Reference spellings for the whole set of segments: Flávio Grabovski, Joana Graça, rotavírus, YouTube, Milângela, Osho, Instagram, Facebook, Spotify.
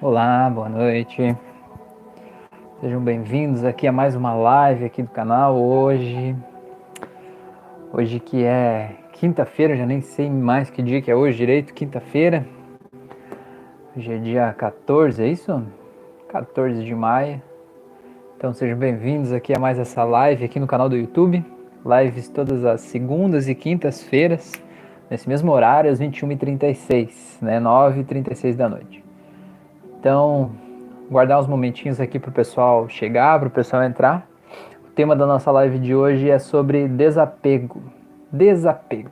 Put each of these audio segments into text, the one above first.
Olá, boa noite. Sejam bem-vindos aqui a mais uma live aqui do canal hoje. Hoje que é quinta-feira, já nem sei mais que dia que é hoje direito, quinta-feira. Hoje é dia 14, é isso? 14 de maio. Então sejam bem-vindos aqui a mais essa live aqui no canal do YouTube. Lives todas as segundas e quintas-feiras, nesse mesmo horário, às 21h36, né? 9h36 da noite. Então, guardar uns momentinhos aqui para o pessoal chegar, para o pessoal entrar. O tema da nossa live de hoje é sobre desapego. Desapego.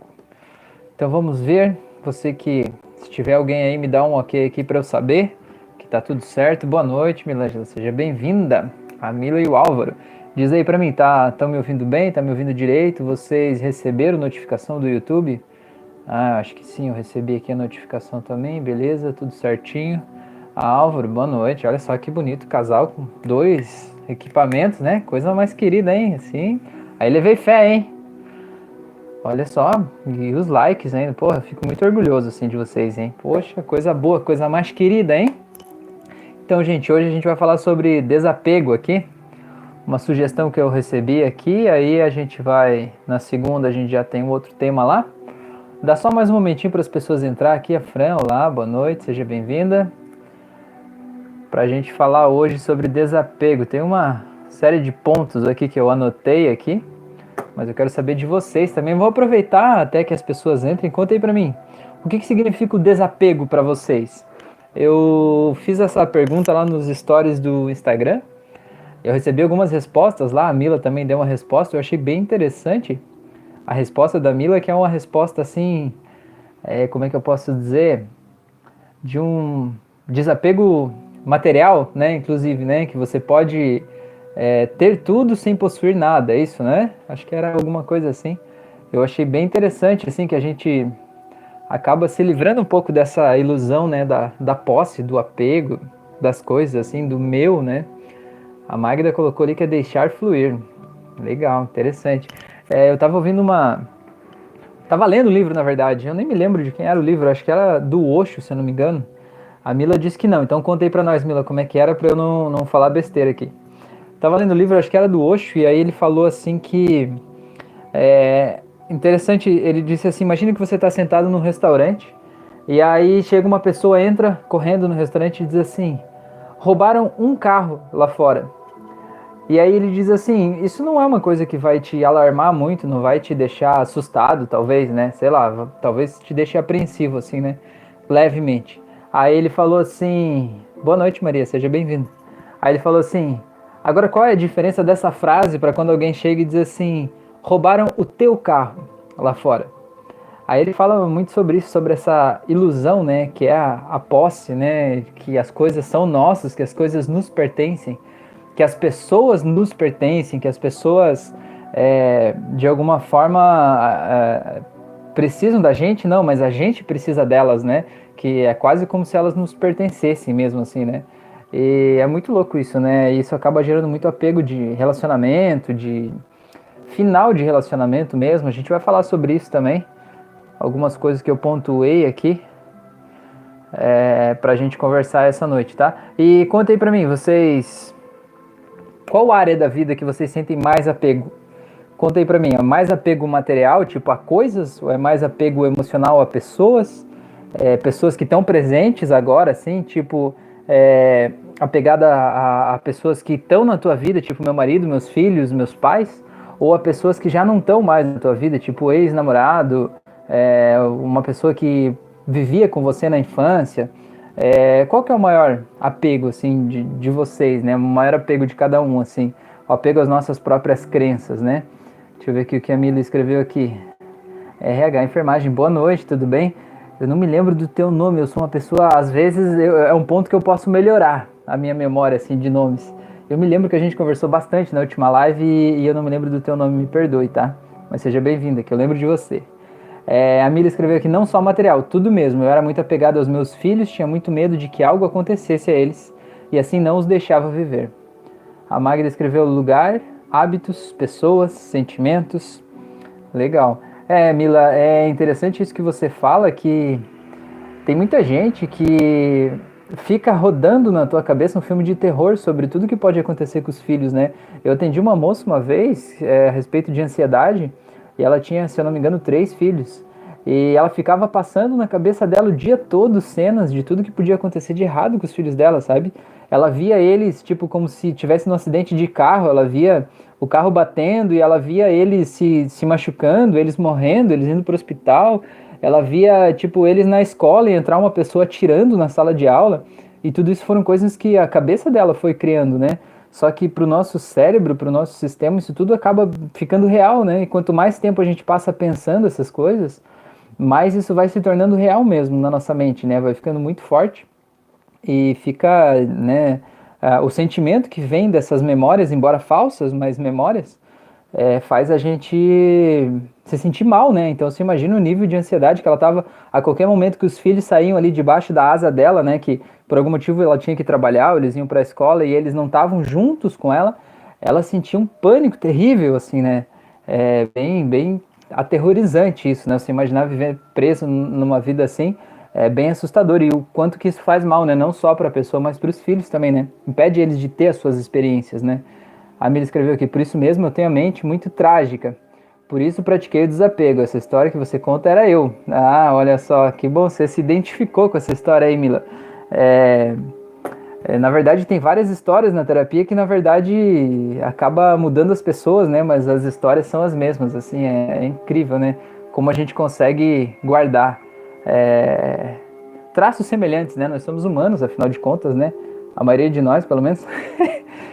Então vamos ver, você que, se tiver alguém aí, me dá um ok aqui para eu saber que tá tudo certo. Boa noite, Milângela, seja bem-vinda, a Mila e o Álvaro. Diz aí para mim, estão me ouvindo bem? Tá me ouvindo direito? Vocês receberam notificação do YouTube? Ah, acho que sim, eu recebi aqui a notificação também, beleza, tudo certinho. Ah, Álvaro, boa noite, olha só que bonito casal com dois equipamentos, né? Coisa mais querida, hein? Assim, aí levei fé, hein? Olha só, e os likes ainda, porra, fico muito orgulhoso assim de vocês, hein? Poxa, coisa boa, coisa mais querida, hein? Então, gente, hoje a gente vai falar sobre desapego aqui, uma sugestão que eu recebi aqui, aí a gente vai, na segunda a gente já tem um outro tema lá. Dá só mais um momentinho para as pessoas entrar aqui, a Fran, olá, boa noite, seja bem-vinda. Para a gente falar hoje sobre desapego. Tem uma série de pontos aqui que eu anotei aqui, mas eu quero saber de vocês também. Vou aproveitar até que as pessoas entrem. Conta aí para mim, o que significa o desapego para vocês? Eu fiz essa pergunta lá nos stories do Instagram, eu recebi algumas respostas lá, a Mila também deu uma resposta, eu achei bem interessante a resposta da Mila, que é uma resposta assim, como é que eu posso dizer, de um desapego material, né, inclusive, né, que você pode ter tudo sem possuir nada, é isso, né? Acho que era alguma coisa assim. Eu achei bem interessante, assim, que a gente acaba se livrando um pouco dessa ilusão, né, da posse, do apego, das coisas, assim, do meu, né? A Magda colocou ali que é deixar fluir. Legal, interessante. Eu tava ouvindo tava lendo o livro, na verdade, eu nem me lembro de quem era o livro, acho que era do Osho, se eu não me engano. A Mila disse que não, então conta aí pra nós, Mila, como é que era pra eu não falar besteira aqui. Tava lendo o livro, acho que era do Osho, e aí ele falou assim que... interessante, ele disse assim, imagina que você tá sentado num restaurante, e aí chega uma pessoa, entra correndo no restaurante e diz assim, roubaram um carro lá fora. E aí ele diz assim, isso não é uma coisa que vai te alarmar muito, não vai te deixar assustado, talvez, né? Sei lá, talvez te deixe apreensivo, assim, né? Levemente. Aí ele falou assim, boa noite, Maria, seja bem-vindo. Aí ele falou assim, agora qual é a diferença dessa frase para quando alguém chega e diz assim, roubaram o teu carro lá fora? Aí ele fala muito sobre isso, sobre essa ilusão, né, que é a posse, né, que as coisas são nossas, que as coisas nos pertencem, que as pessoas nos pertencem, que as pessoas, de alguma forma, precisam da gente, não, mas a gente precisa delas, né? Que é quase como se elas nos pertencessem mesmo, assim, né? E é muito louco isso, né? Isso acaba gerando muito apego de relacionamento, de final de relacionamento mesmo. A gente vai falar sobre isso também. Algumas coisas que eu pontuei aqui pra gente conversar essa noite, tá? E conta aí pra mim, vocês... Qual área da vida que vocês sentem mais apego? Conta aí pra mim, é mais apego material, tipo a coisas? Ou é mais apego emocional a pessoas? Pessoas que estão presentes agora, assim, tipo, apegada a pessoas que estão na tua vida, tipo meu marido, meus filhos, meus pais, ou a pessoas que já não estão mais na tua vida, tipo ex-namorado, uma pessoa que vivia com você na infância. Qual que é o maior apego, assim, de vocês, né? O maior apego de cada um, assim, o apego às nossas próprias crenças, né? Deixa eu ver aqui o que a Mila escreveu aqui. RH, enfermagem, boa noite, tudo bem? Eu não me lembro do teu nome, eu sou uma pessoa, às vezes, é um ponto que eu posso melhorar a minha memória, assim, de nomes. Eu me lembro que a gente conversou bastante na última live e eu não me lembro do teu nome, me perdoe, tá? Mas seja bem-vinda, que eu lembro de você. A Mila escreveu aqui, não só material, tudo mesmo. Eu era muito apegado aos meus filhos, tinha muito medo de que algo acontecesse a eles e assim não os deixava viver. A Magda escreveu lugar, hábitos, pessoas, sentimentos. Legal. Mila, é interessante isso que você fala, que tem muita gente que fica rodando na tua cabeça um filme de terror sobre tudo que pode acontecer com os filhos, né? Eu atendi uma moça uma vez a respeito de ansiedade, e ela tinha, se eu não me engano, 3 filhos. E ela ficava passando na cabeça dela o dia todo cenas de tudo que podia acontecer de errado com os filhos dela, sabe? Ela via eles, tipo, como se tivesse num acidente de carro, ela via o carro batendo e ela via eles se machucando, eles morrendo, eles indo pro hospital. Ela via, tipo, eles na escola e entrar uma pessoa atirando na sala de aula. E tudo isso foram coisas que a cabeça dela foi criando, né? Só que pro nosso cérebro, pro nosso sistema, isso tudo acaba ficando real, né? E quanto mais tempo a gente passa pensando essas coisas, mas isso vai se tornando real mesmo na nossa mente, né? Vai ficando muito forte e fica, né? O sentimento que vem dessas memórias, embora falsas, mas memórias, faz a gente se sentir mal, né? Então você imagina o nível de ansiedade que ela estava a qualquer momento que os filhos saíam ali debaixo da asa dela, né? Que por algum motivo ela tinha que trabalhar, eles iam para a escola e eles não estavam juntos com ela. Ela sentia um pânico terrível, assim, né? Bem aterrorizante isso, né? Você imaginar viver preso numa vida assim é bem assustador, e o quanto que isso faz mal, né? Não só para a pessoa, mas para os filhos também, né? Impede eles de ter as suas experiências, né? A Mila escreveu aqui: por isso mesmo eu tenho a mente muito trágica, por isso pratiquei o desapego. Essa história que você conta era eu. Ah, olha só, que bom, você se identificou com essa história aí, Mila. Na verdade, tem várias histórias na terapia que, na verdade, acaba mudando as pessoas, né? Mas as histórias são as mesmas, assim, é incrível, né? Como a gente consegue guardar traços semelhantes, né? Nós somos humanos, afinal de contas, né? A maioria de nós, pelo menos,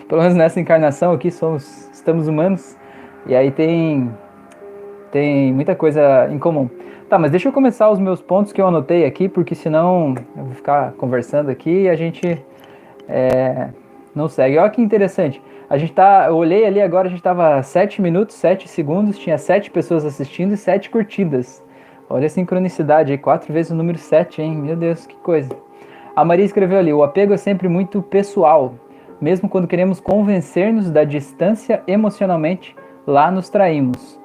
pelo menos nessa encarnação aqui, estamos humanos. E aí tem muita coisa em comum. Tá, mas deixa eu começar os meus pontos que eu anotei aqui, porque senão eu vou ficar conversando aqui e a gente... não segue. Olha que interessante. Eu olhei ali agora, a gente estava 7 minutos, 7 segundos, tinha 7 pessoas assistindo e 7 curtidas. Olha a sincronicidade aí, 4 vezes o número 7, hein? Meu Deus, que coisa. A Maria escreveu ali: o apego é sempre muito pessoal. Mesmo quando queremos convencer-nos da distância emocionalmente, lá nos traímos.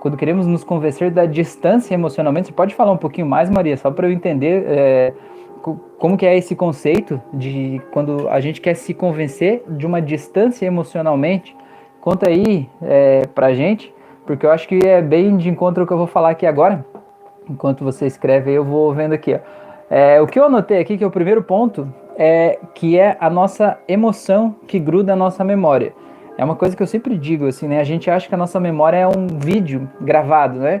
Quando queremos nos convencer da distância emocionalmente, você pode falar um pouquinho mais, Maria, só para eu entender... como que é esse conceito de quando a gente quer se convencer de uma distância emocionalmente? Conta aí pra gente, porque eu acho que é bem de encontro ao que eu vou falar aqui agora. Enquanto você escreve aí, eu vou vendo aqui. Ó. O que eu anotei aqui, que é o primeiro ponto, é que é a nossa emoção que gruda a nossa memória. É uma coisa que eu sempre digo, assim, né? A gente acha que a nossa memória é um vídeo gravado, né?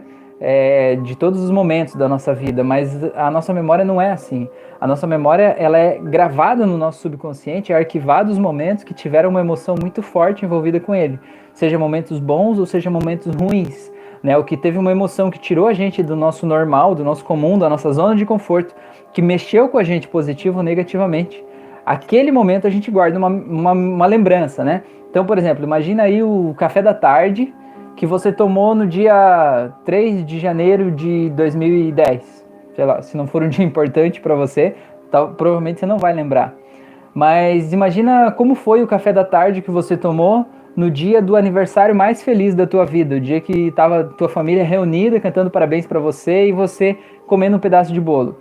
De todos os momentos da nossa vida, mas a nossa memória não é assim. A nossa memória, ela é gravada no nosso subconsciente, é arquivada os momentos que tiveram uma emoção muito forte envolvida com ele, seja momentos bons ou seja momentos ruins, né? O que teve uma emoção que tirou a gente do nosso normal, do nosso comum, da nossa zona de conforto, que mexeu com a gente positivo ou negativamente, aquele momento a gente guarda uma lembrança, né? Então, por exemplo, imagina aí o café da tarde que você tomou no dia 3 de janeiro de 2010. Sei lá, se não for um dia importante para você, provavelmente você não vai lembrar. Mas imagina como foi o café da tarde que você tomou no dia do aniversário mais feliz da tua vida, o dia que estava tua família reunida cantando parabéns para você e você comendo um pedaço de bolo.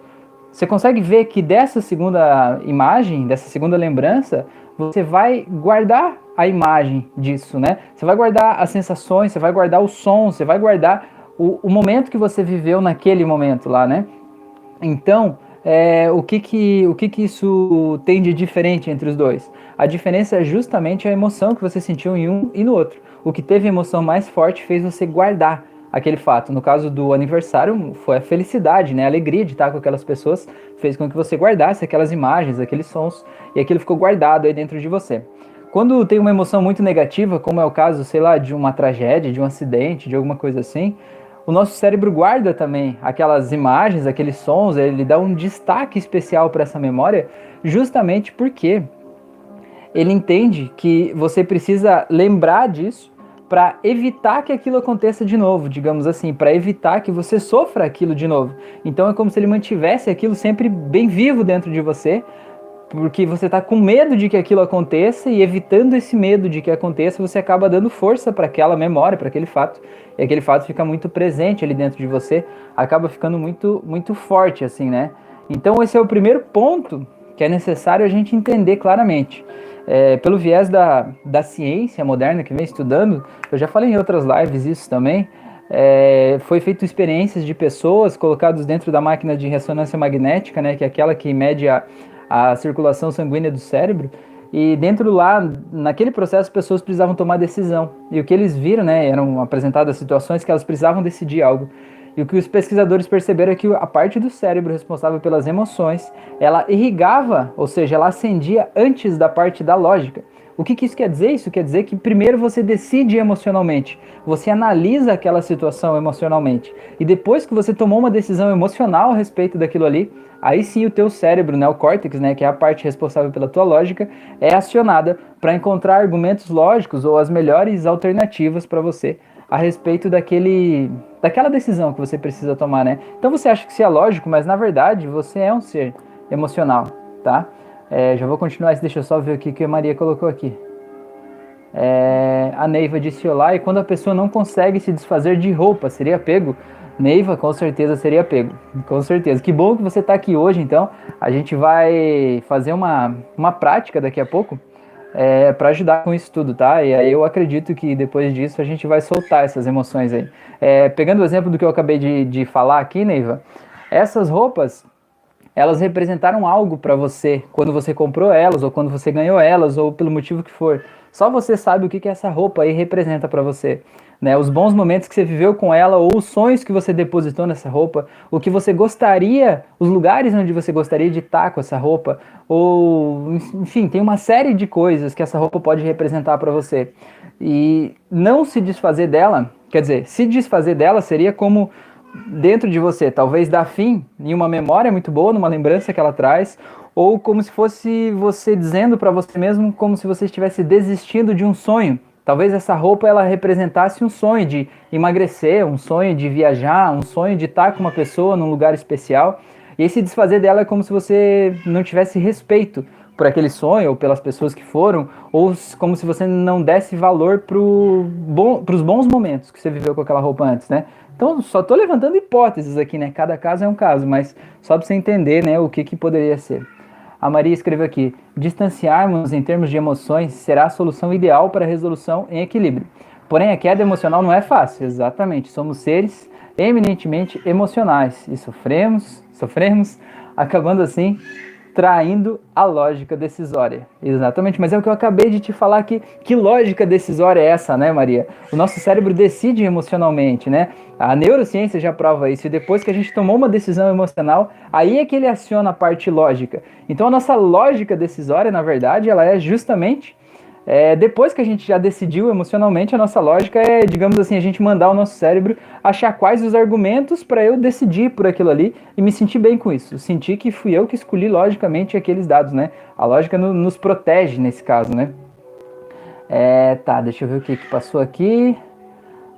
Você consegue ver que dessa segunda imagem, dessa segunda lembrança, você vai guardar a imagem disso, né? Você vai guardar as sensações, você vai guardar o som, você vai guardar o momento que você viveu naquele momento lá, né? Então, o que isso tem de diferente entre os dois? A diferença é justamente a emoção que você sentiu em um e no outro. O que teve emoção mais forte fez você guardar aquele fato. No caso do aniversário, foi a felicidade, né? A alegria de estar com aquelas pessoas fez com que você guardasse aquelas imagens, aqueles sons, e aquilo ficou guardado aí dentro de você. Quando tem uma emoção muito negativa, como é o caso, sei lá, de uma tragédia, de um acidente, de alguma coisa assim, o nosso cérebro guarda também aquelas imagens, aqueles sons, ele dá um destaque especial para essa memória, justamente porque ele entende que você precisa lembrar disso para evitar que aquilo aconteça de novo, digamos assim, para evitar que você sofra aquilo de novo. Então é como se ele mantivesse aquilo sempre bem vivo dentro de você, porque você está com medo de que aquilo aconteça, e evitando esse medo de que aconteça, você acaba dando força para aquela memória, para aquele fato, e aquele fato fica muito presente ali dentro de você, acaba ficando muito, muito forte, assim, né? Então esse é o primeiro ponto que é necessário a gente entender claramente. Pelo viés da ciência moderna que vem estudando, eu já falei em outras lives isso também, foi feito experiências de pessoas colocadas dentro da máquina de ressonância magnética, né, que é aquela que mede a circulação sanguínea do cérebro, e dentro lá, naquele processo, pessoas precisavam tomar decisão, e o que eles viram, né, eram apresentadas situações que elas precisavam decidir algo. E o que os pesquisadores perceberam é que a parte do cérebro responsável pelas emoções, ela irrigava, ou seja, ela acendia antes da parte da lógica. O que isso quer dizer? Isso quer dizer que primeiro você decide emocionalmente, você analisa aquela situação emocionalmente, e depois que você tomou uma decisão emocional a respeito daquilo ali, aí sim o teu cérebro, né, o córtex, né, que é a parte responsável pela tua lógica, é acionada para encontrar argumentos lógicos ou as melhores alternativas para você a respeito daquela decisão que você precisa tomar, né? Então você acha que isso é lógico, mas na verdade você é um ser emocional, tá? Já vou continuar, deixa eu só ver o que a Maria colocou aqui. A Neiva disse olá, e quando a pessoa não consegue se desfazer de roupa, seria pego? Neiva, com certeza seria pego, com certeza. Que bom que você está aqui hoje, então. A gente vai fazer uma prática daqui a pouco, para ajudar com isso tudo, tá? E aí eu acredito que depois disso a gente vai soltar essas emoções aí. Pegando o exemplo do que eu acabei de falar aqui, Neiva, essas roupas, elas representaram algo para você quando você comprou elas, ou quando você ganhou elas, ou pelo motivo que for. Só você sabe o que essa roupa aí representa para você, né? Os bons momentos que você viveu com ela, ou os sonhos que você depositou nessa roupa, o que você gostaria, os lugares onde você gostaria de estar com essa roupa, ou, enfim, tem uma série de coisas que essa roupa pode representar para você. E não se desfazer dela, quer dizer, se desfazer dela seria como dentro de você, talvez dar fim em uma memória muito boa, numa lembrança que ela traz, ou como se fosse você dizendo para você mesmo, como se você estivesse desistindo de um sonho. Talvez essa roupa ela representasse um sonho de emagrecer, um sonho de viajar, um sonho de estar com uma pessoa num lugar especial. E se desfazer dela é como se você não tivesse respeito por aquele sonho, ou pelas pessoas que foram, ou como se você não desse valor pros bons momentos que você viveu com aquela roupa antes, né? Então, só estou levantando hipóteses aqui, né? Cada caso é um caso, mas só para você entender, né, o que poderia ser. A Maria escreveu aqui, distanciarmos em termos de emoções será a solução ideal para a resolução em equilíbrio. Porém, a queda emocional não é fácil, exatamente. Somos seres eminentemente emocionais e sofremos, acabando assim, traindo a lógica decisória. Exatamente, mas é o que eu acabei de te falar aqui. Que lógica decisória é essa, né, Maria? O nosso cérebro decide emocionalmente, né? A neurociência já prova isso, e depois que a gente tomou uma decisão emocional, aí é que ele aciona a parte lógica. Então a nossa lógica decisória, na verdade, ela é justamente, depois que a gente já decidiu emocionalmente, a nossa lógica é, digamos assim, a gente mandar o nosso cérebro achar quais os argumentos para eu decidir por aquilo ali e me sentir bem com isso, sentir que fui eu que escolhi logicamente aqueles dados, né? A lógica nos protege nesse caso, né? Tá, deixa eu ver o que passou aqui.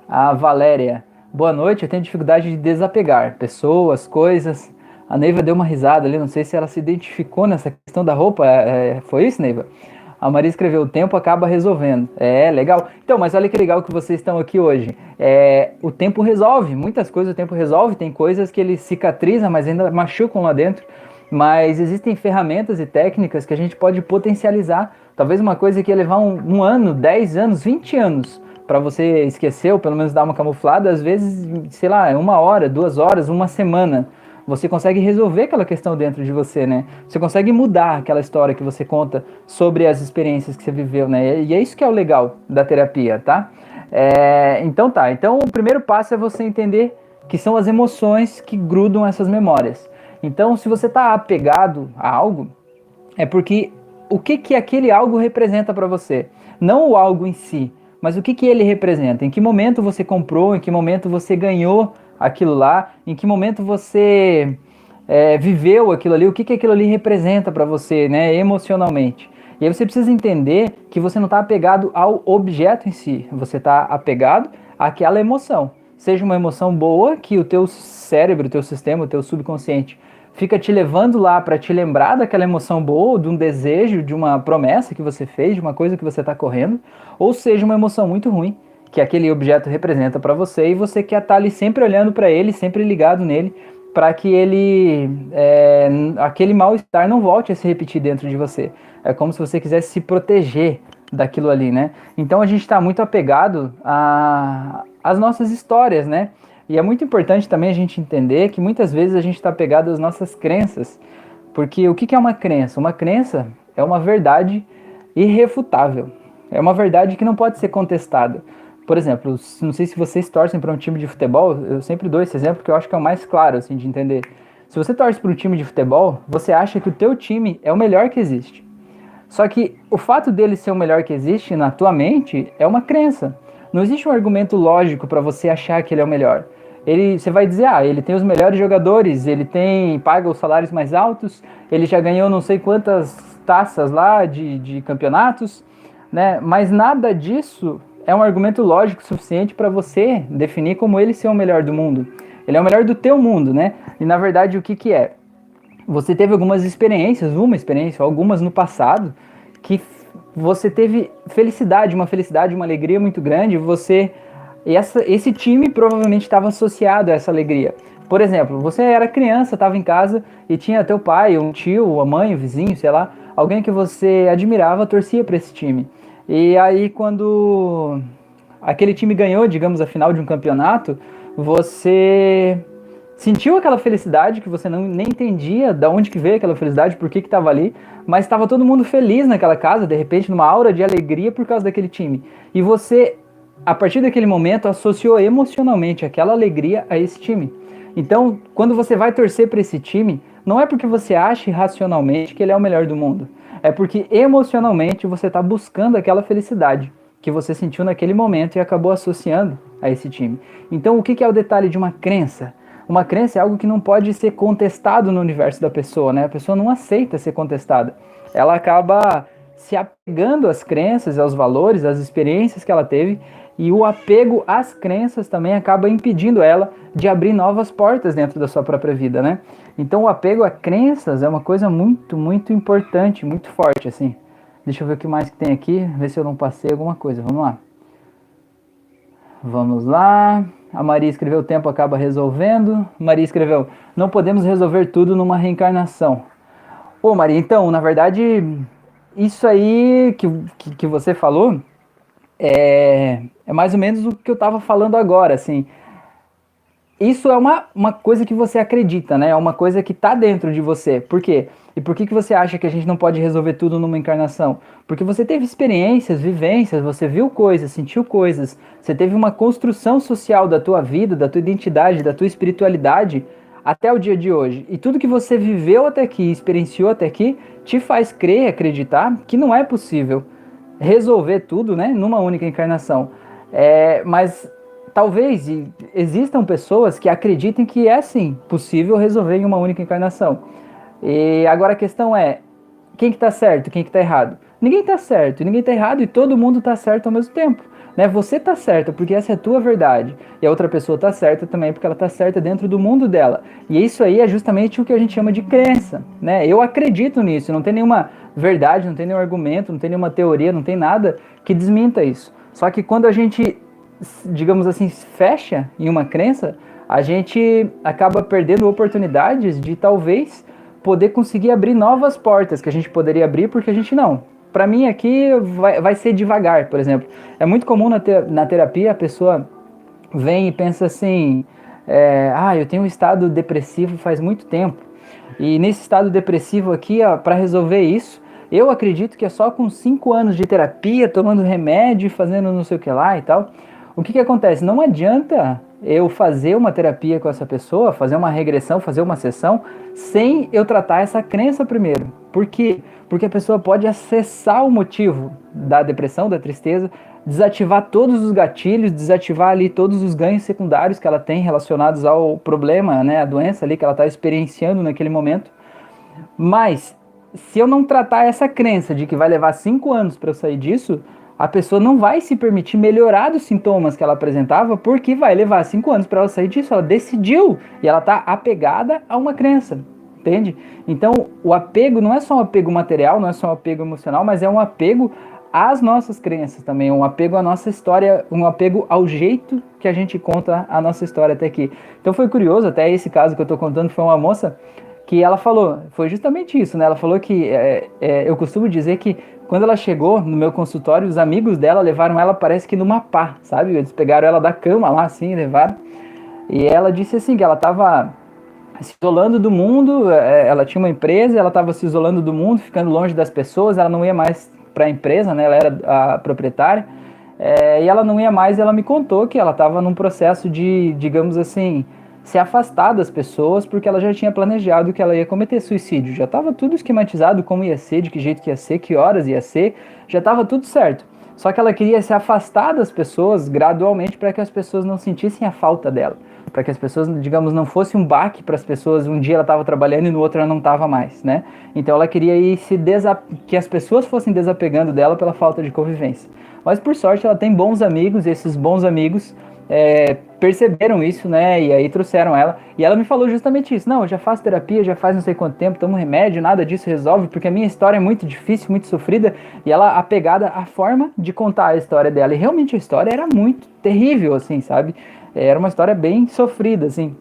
A Valéria, boa noite, eu tenho dificuldade de desapegar pessoas, coisas. A Neiva deu uma risada ali, não sei se ela se identificou nessa questão da roupa, foi isso, Neiva? A Maria escreveu, o tempo acaba resolvendo. Legal. Então, mas olha que legal que vocês estão aqui hoje. O tempo resolve, muitas coisas o tempo resolve, tem coisas que ele cicatriza, mas ainda machucam lá dentro. Mas existem ferramentas e técnicas que a gente pode potencializar. Talvez uma coisa que ia levar um ano, 10 anos, 20 anos para você esquecer, ou pelo menos dar uma camuflada, às vezes, sei lá, 1 hora, 2 horas, 1 semana. Você consegue resolver aquela questão dentro de você, né? Você consegue mudar aquela história que você conta sobre as experiências que você viveu, né? E é isso que é o legal da terapia, tá? Então o primeiro passo é você entender que são as emoções que grudam essas memórias. Então, se você tá apegado a algo, é porque o que aquele algo representa para você? Não o algo em si, mas o que ele representa. Em que momento você comprou, em que momento você ganhou aquilo lá, em que momento você viveu aquilo ali, o que aquilo ali representa para você, né, emocionalmente. E aí você precisa entender que você não está apegado ao objeto em si, você está apegado àquela emoção. Seja uma emoção boa, que o teu cérebro, o teu sistema, o teu subconsciente fica te levando lá para te lembrar daquela emoção boa, de um desejo, de uma promessa que você fez, de uma coisa que você está correndo, ou seja, uma emoção muito ruim, que aquele objeto representa para você, e você quer estar ali sempre olhando para ele, sempre ligado nele, para que ele, aquele mal-estar não volte a se repetir dentro de você. É como se você quisesse se proteger daquilo ali, né? Então a gente está muito apegado às nossas histórias, né? E é muito importante também a gente entender que muitas vezes a gente está apegado às nossas crenças. Porque o que é uma crença? Uma crença é uma verdade irrefutável. É uma verdade que não pode ser contestada. Por exemplo, não sei se vocês torcem para um time de futebol, eu sempre dou esse exemplo porque eu acho que é o mais claro assim, de entender. Se você torce para um time de futebol, você acha que o teu time é o melhor que existe. Só que o fato dele ser o melhor que existe na tua mente é uma crença. Não existe um argumento lógico para você achar que ele é o melhor. Você vai dizer, ele tem os melhores jogadores, paga os salários mais altos, ele já ganhou não sei quantas taças lá de campeonatos, né? Mas nada disso é um argumento lógico suficiente para você definir como ele ser o melhor do mundo. Ele é o melhor do teu mundo, né? E na verdade o que é? Você teve algumas experiências no passado, que você teve felicidade, uma alegria muito grande, esse time provavelmente estava associado a essa alegria. Por exemplo, você era criança, estava em casa e tinha teu pai, um tio, a mãe, um vizinho, sei lá, alguém que você admirava, torcia para esse time. E aí quando aquele time ganhou, digamos, a final de um campeonato, você sentiu aquela felicidade que você nem entendia de onde que veio aquela felicidade, por que estava ali, mas estava todo mundo feliz naquela casa, de repente, numa aura de alegria por causa daquele time. E você, a partir daquele momento, associou emocionalmente aquela alegria a esse time. Então, quando você vai torcer para esse time, não é porque você acha racionalmente que ele é o melhor do mundo. É porque emocionalmente você está buscando aquela felicidade que você sentiu naquele momento e acabou associando a esse time. Então, o que é o detalhe de uma crença? Uma crença é algo que não pode ser contestado no universo da pessoa, né? A pessoa não aceita ser contestada. Ela acaba se apegando às crenças, aos valores, às experiências que ela teve. E o apego às crenças também acaba impedindo ela de abrir novas portas dentro da sua própria vida, né? Então o apego a crenças é uma coisa muito, muito importante, muito forte, assim. Deixa eu ver o que mais que tem aqui, ver se eu não passei alguma coisa, vamos lá. A Maria escreveu, o tempo acaba resolvendo. Maria escreveu, não podemos resolver tudo numa reencarnação. Ô Maria, então, na verdade, isso aí que você falou é mais ou menos o que eu estava falando agora, assim. Isso é uma coisa que você acredita, né? É uma coisa que está dentro de você. Por quê? E por que você acha que a gente não pode resolver tudo numa encarnação? Porque você teve experiências, vivências, você viu coisas, sentiu coisas, você teve uma construção social da tua vida, da tua identidade, da tua espiritualidade até o dia de hoje. E tudo que você viveu até aqui, experienciou até aqui, te faz crer, acreditar que não é possível resolver tudo, né, numa única encarnação. Mas talvez existam pessoas que acreditem que é sim possível resolver em uma única encarnação. E agora a questão é, quem que tá certo, quem que tá errado? Ninguém tá certo, ninguém tá errado e todo mundo tá certo ao mesmo tempo, né? Você tá certa porque essa é a tua verdade e a outra pessoa tá certa também porque ela tá certa dentro do mundo dela. E isso aí é justamente o que a gente chama de crença, né? Eu acredito nisso, não tem nenhuma verdade, não tem nenhum argumento, não tem nenhuma teoria, não tem nada que desminta isso. Só que quando a gente, digamos assim, fecha em uma crença, a gente acaba perdendo oportunidades de talvez poder conseguir abrir novas portas que a gente poderia abrir porque a gente não. Para mim aqui vai ser devagar, por exemplo. É muito comum na terapia a pessoa vem e pensa assim, eu tenho um estado depressivo faz muito tempo e nesse estado depressivo aqui, para resolver isso, eu acredito que é só com 5 anos de terapia, tomando remédio, fazendo não sei o que lá e tal. O que acontece? Não adianta eu fazer uma terapia com essa pessoa, fazer uma regressão, fazer uma sessão, sem eu tratar essa crença primeiro. Por quê? Porque a pessoa pode acessar o motivo da depressão, da tristeza, desativar todos os gatilhos, desativar ali todos os ganhos secundários que ela tem relacionados ao problema, né, a doença ali que ela está experienciando naquele momento. Mas, se eu não tratar essa crença de que vai levar 5 anos para eu sair disso, a pessoa não vai se permitir melhorar dos sintomas que ela apresentava, porque vai levar 5 anos para ela sair disso. Ela decidiu e ela está apegada a uma crença, entende? Então, o apego não é só um apego material, não é só um apego emocional, mas é um apego às nossas crenças também, um apego à nossa história, um apego ao jeito que a gente conta a nossa história até aqui. Então foi curioso, até esse caso que eu estou contando, foi uma moça que ela falou, foi justamente isso, né? Ela falou que, eu costumo dizer que quando ela chegou no meu consultório, os amigos dela levaram ela, parece que numa pá, sabe? Eles pegaram ela da cama lá, assim, levaram. E ela disse assim, que ela estava se isolando do mundo, ela tinha uma empresa, ela estava se isolando do mundo, ficando longe das pessoas, ela não ia mais para a empresa, né? Ela era a proprietária, e ela não ia mais, e ela me contou que ela estava num processo de, digamos assim, se afastar das pessoas, porque ela já tinha planejado que ela ia cometer suicídio, já estava tudo esquematizado, como ia ser, de que jeito que ia ser, que horas ia ser, já estava tudo certo, só que ela queria se afastar das pessoas gradualmente para que as pessoas não sentissem a falta dela, para que as pessoas, digamos, não fosse um baque para as pessoas, um dia ela estava trabalhando e no outro ela não estava mais, né? Então ela queria ir que as pessoas fossem desapegando dela pela falta de convivência, mas por sorte ela tem bons amigos, e esses bons amigos perceberam isso, né, e aí trouxeram ela, e ela me falou justamente isso, não, eu já faço terapia, já faz não sei quanto tempo, tomo remédio, nada disso resolve, porque a minha história é muito difícil, muito sofrida, e ela apegada à forma de contar a história dela, e realmente a história era muito terrível, assim, sabe, era uma história bem sofrida, assim,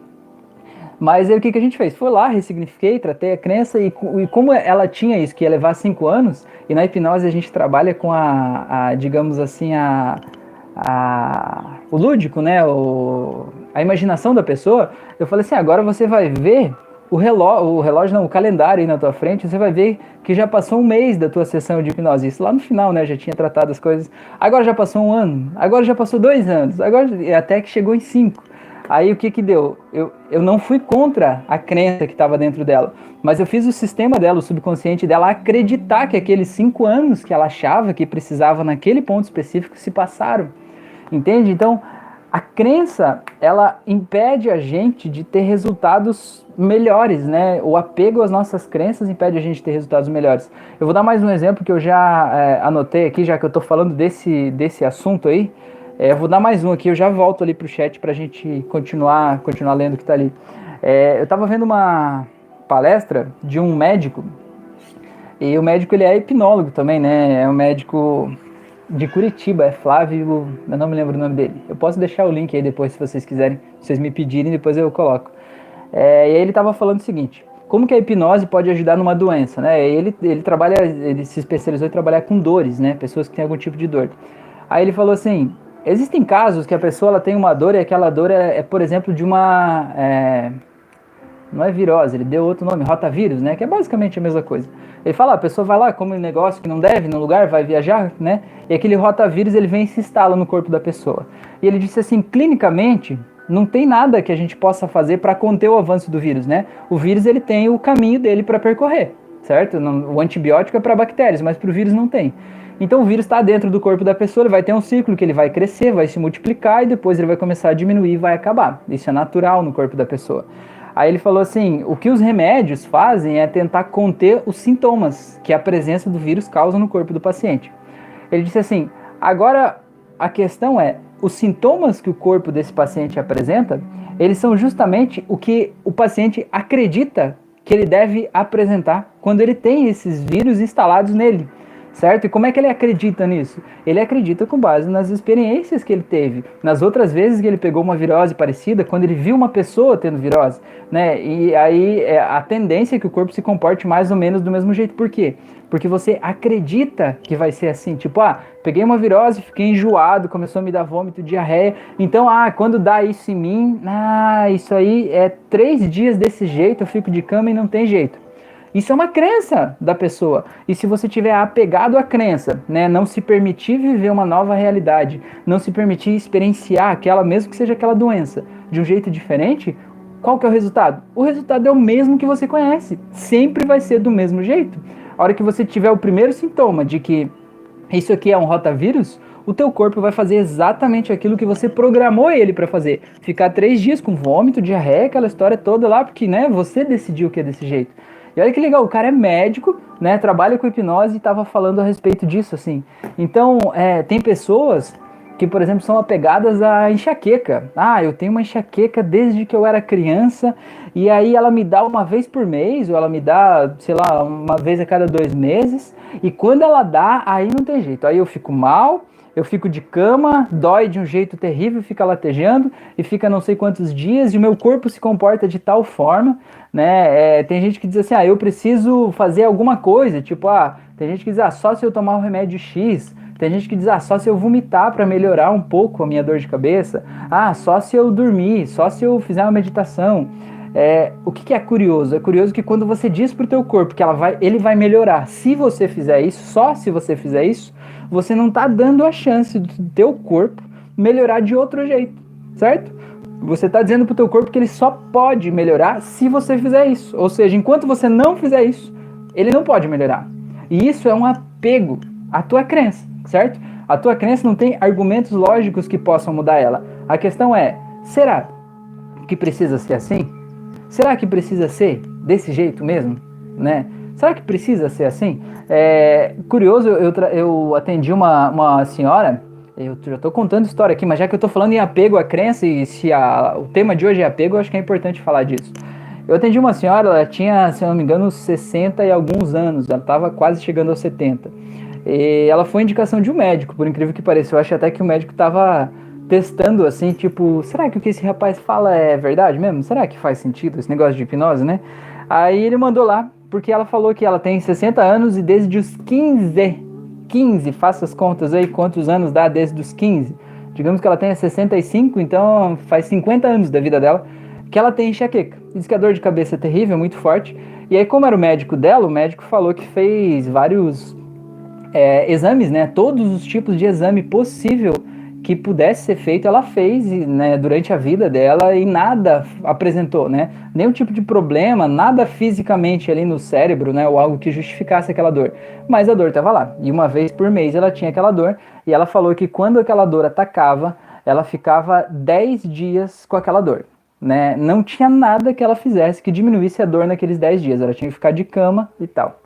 mas aí o que a gente fez? Foi lá, ressignifiquei, tratei a crença, e como ela tinha isso, que ia levar 5 anos, e na hipnose a gente trabalha com digamos assim, o lúdico, né, a imaginação da pessoa, eu falei assim, agora você vai ver o calendário aí na tua frente, você vai ver que já passou 1 mês da tua sessão de hipnose, isso lá no final, né, já tinha tratado as coisas, agora já passou 1 ano, agora já passou 2 anos, agora até que chegou em 5. Aí o que deu? Eu não fui contra a crença que estava dentro dela, mas eu fiz o sistema dela, o subconsciente dela, acreditar que aqueles 5 anos que ela achava que precisava naquele ponto específico se passaram, entende? Então, a crença, ela impede a gente de ter resultados melhores, né? O apego às nossas crenças impede a gente de ter resultados melhores. Eu vou dar mais um exemplo que eu já anotei aqui, já que eu estou falando desse assunto aí. Vou dar mais um aqui, eu já volto ali pro chat pra gente continuar lendo o que tá ali. Eu tava vendo uma palestra de um médico, e o médico ele é hipnólogo também, né? É um médico de Curitiba, é Flávio, eu não me lembro o nome dele. Eu posso deixar o link aí depois se vocês quiserem, se vocês me pedirem, depois eu coloco. E aí ele tava falando o seguinte, como que a hipnose pode ajudar numa doença, né? Ele se especializou em trabalhar com dores, né? Pessoas que têm algum tipo de dor. Aí ele falou assim, existem casos que a pessoa ela tem uma dor e aquela dor é por exemplo, de uma... não é virose, ele deu outro nome, rotavírus, né? Que é basicamente a mesma coisa. Ele fala, a pessoa vai lá, come um negócio que não deve, num lugar, vai viajar, né? E aquele rotavírus, ele vem e se instala no corpo da pessoa. E ele disse assim, clinicamente, não tem nada que a gente possa fazer para conter o avanço do vírus, né? O vírus, ele tem o caminho dele para percorrer, certo? O antibiótico é para bactérias, mas para o vírus não tem. Então o vírus está dentro do corpo da pessoa, ele vai ter um ciclo que ele vai crescer, vai se multiplicar e depois ele vai começar a diminuir e vai acabar. Isso é natural no corpo da pessoa. Aí ele falou assim, o que os remédios fazem é tentar conter os sintomas que a presença do vírus causa no corpo do paciente. Ele disse assim, agora a questão é, os sintomas que o corpo desse paciente apresenta, eles são justamente o que o paciente acredita que ele deve apresentar quando ele tem esses vírus instalados nele. Certo? E como é que ele acredita nisso? Ele acredita com base nas experiências que ele teve, nas outras vezes que ele pegou uma virose parecida, quando ele viu uma pessoa tendo virose, né? E aí a tendência é que o corpo se comporte mais ou menos do mesmo jeito. Por quê? Porque você acredita que vai ser assim, tipo, peguei uma virose, fiquei enjoado, começou a me dar vômito, diarreia, então, quando dá isso em mim, isso aí é 3 dias desse jeito, eu fico de cama e não tem jeito. Isso é uma crença da pessoa, e se você tiver apegado à crença, né, não se permitir viver uma nova realidade, não se permitir experienciar aquela, mesmo que seja aquela doença, de um jeito diferente, qual que é o resultado? O resultado é o mesmo que você conhece, sempre vai ser do mesmo jeito. A hora que você tiver o primeiro sintoma de que isso aqui é um rotavírus, o teu corpo vai fazer exatamente aquilo que você programou ele para fazer. Ficar 3 dias com vômito, diarreia, aquela história toda lá, porque, né, você decidiu que é desse jeito. E olha que legal, o cara é médico, né, trabalha com hipnose e estava falando a respeito disso, assim. Então, tem pessoas que, por exemplo, são apegadas à enxaqueca. Ah, eu tenho uma enxaqueca desde que eu era criança, e aí ela me dá uma vez por mês, ou ela me dá, sei lá, uma vez a cada 2 meses, e quando ela dá, aí não tem jeito. Aí eu fico mal, eu fico de cama, dói de um jeito terrível, fica latejando, e fica não sei quantos dias, e o meu corpo se comporta de tal forma, né? Tem gente que diz assim, eu preciso fazer alguma coisa, tipo, tem gente que diz, só se eu tomar o remédio X. Tem gente que diz, só se eu vomitar para melhorar um pouco a minha dor de cabeça. Só se eu dormir, só se eu fizer uma meditação. O que é curioso? É curioso que quando você diz pro teu corpo que ele vai melhorar, se você fizer isso, só se você fizer isso, você não tá dando a chance do teu corpo melhorar de outro jeito, certo? Você tá dizendo pro teu corpo que ele só pode melhorar se você fizer isso. Ou seja, enquanto você não fizer isso, ele não pode melhorar. E isso é um apego à tua crença, certo? A tua crença não tem argumentos lógicos que possam mudar ela. A questão é, será que precisa ser assim? Será que precisa ser desse jeito mesmo, né? Será que precisa ser assim? Curioso, eu atendi uma senhora, eu já estou contando história aqui, mas já que eu estou falando em apego à crença, e se o tema de hoje é apego, eu acho que é importante falar disso. Eu atendi uma senhora, ela tinha, se eu não me engano, 60 e alguns anos, ela estava quase chegando aos 70. E ela foi indicação de um médico, por incrível que pareça. Eu acho até que o médico estava testando, assim, tipo, será que o que esse rapaz fala é verdade mesmo? Será que faz sentido esse negócio de hipnose, né? Aí ele mandou lá, porque ela falou que ela tem 60 anos e desde os 15, faça as contas aí, quantos anos dá desde os 15. Digamos que ela tenha 65, então faz 50 anos da vida dela, que ela tem enxaqueca. Diz que a dor de cabeça é terrível, muito forte. E aí, como era o médico dela, o médico falou que fez vários exames, né? Todos os tipos de exame possível que pudesse ser feito, ela fez, né, durante a vida dela, e nada apresentou, né? Nenhum tipo de problema, nada fisicamente ali no cérebro, né, ou algo que justificasse aquela dor. Mas a dor estava lá. E uma vez por mês ela tinha aquela dor, e ela falou que quando aquela dor atacava, ela ficava 10 dias com aquela dor, né? Não tinha nada que ela fizesse que diminuísse a dor naqueles 10 dias. Ela tinha que ficar de cama e tal.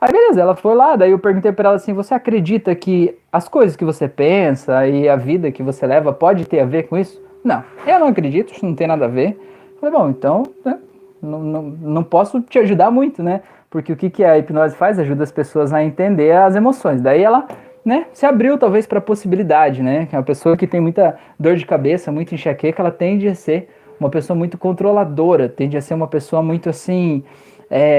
Aí beleza, ela foi lá, daí eu perguntei pra ela assim, você acredita que as coisas que você pensa e a vida que você leva pode ter a ver com isso? Não, eu não acredito, isso não tem nada a ver. Falei, bom, então, né, não posso te ajudar muito, né? Porque o que a hipnose faz? Ajuda as pessoas a entender as emoções. Daí ela, né, se abriu talvez pra possibilidade, né? Que uma pessoa que tem muita dor de cabeça, muita enxaqueca, ela tende a ser uma pessoa muito controladora, tende a ser uma pessoa muito assim...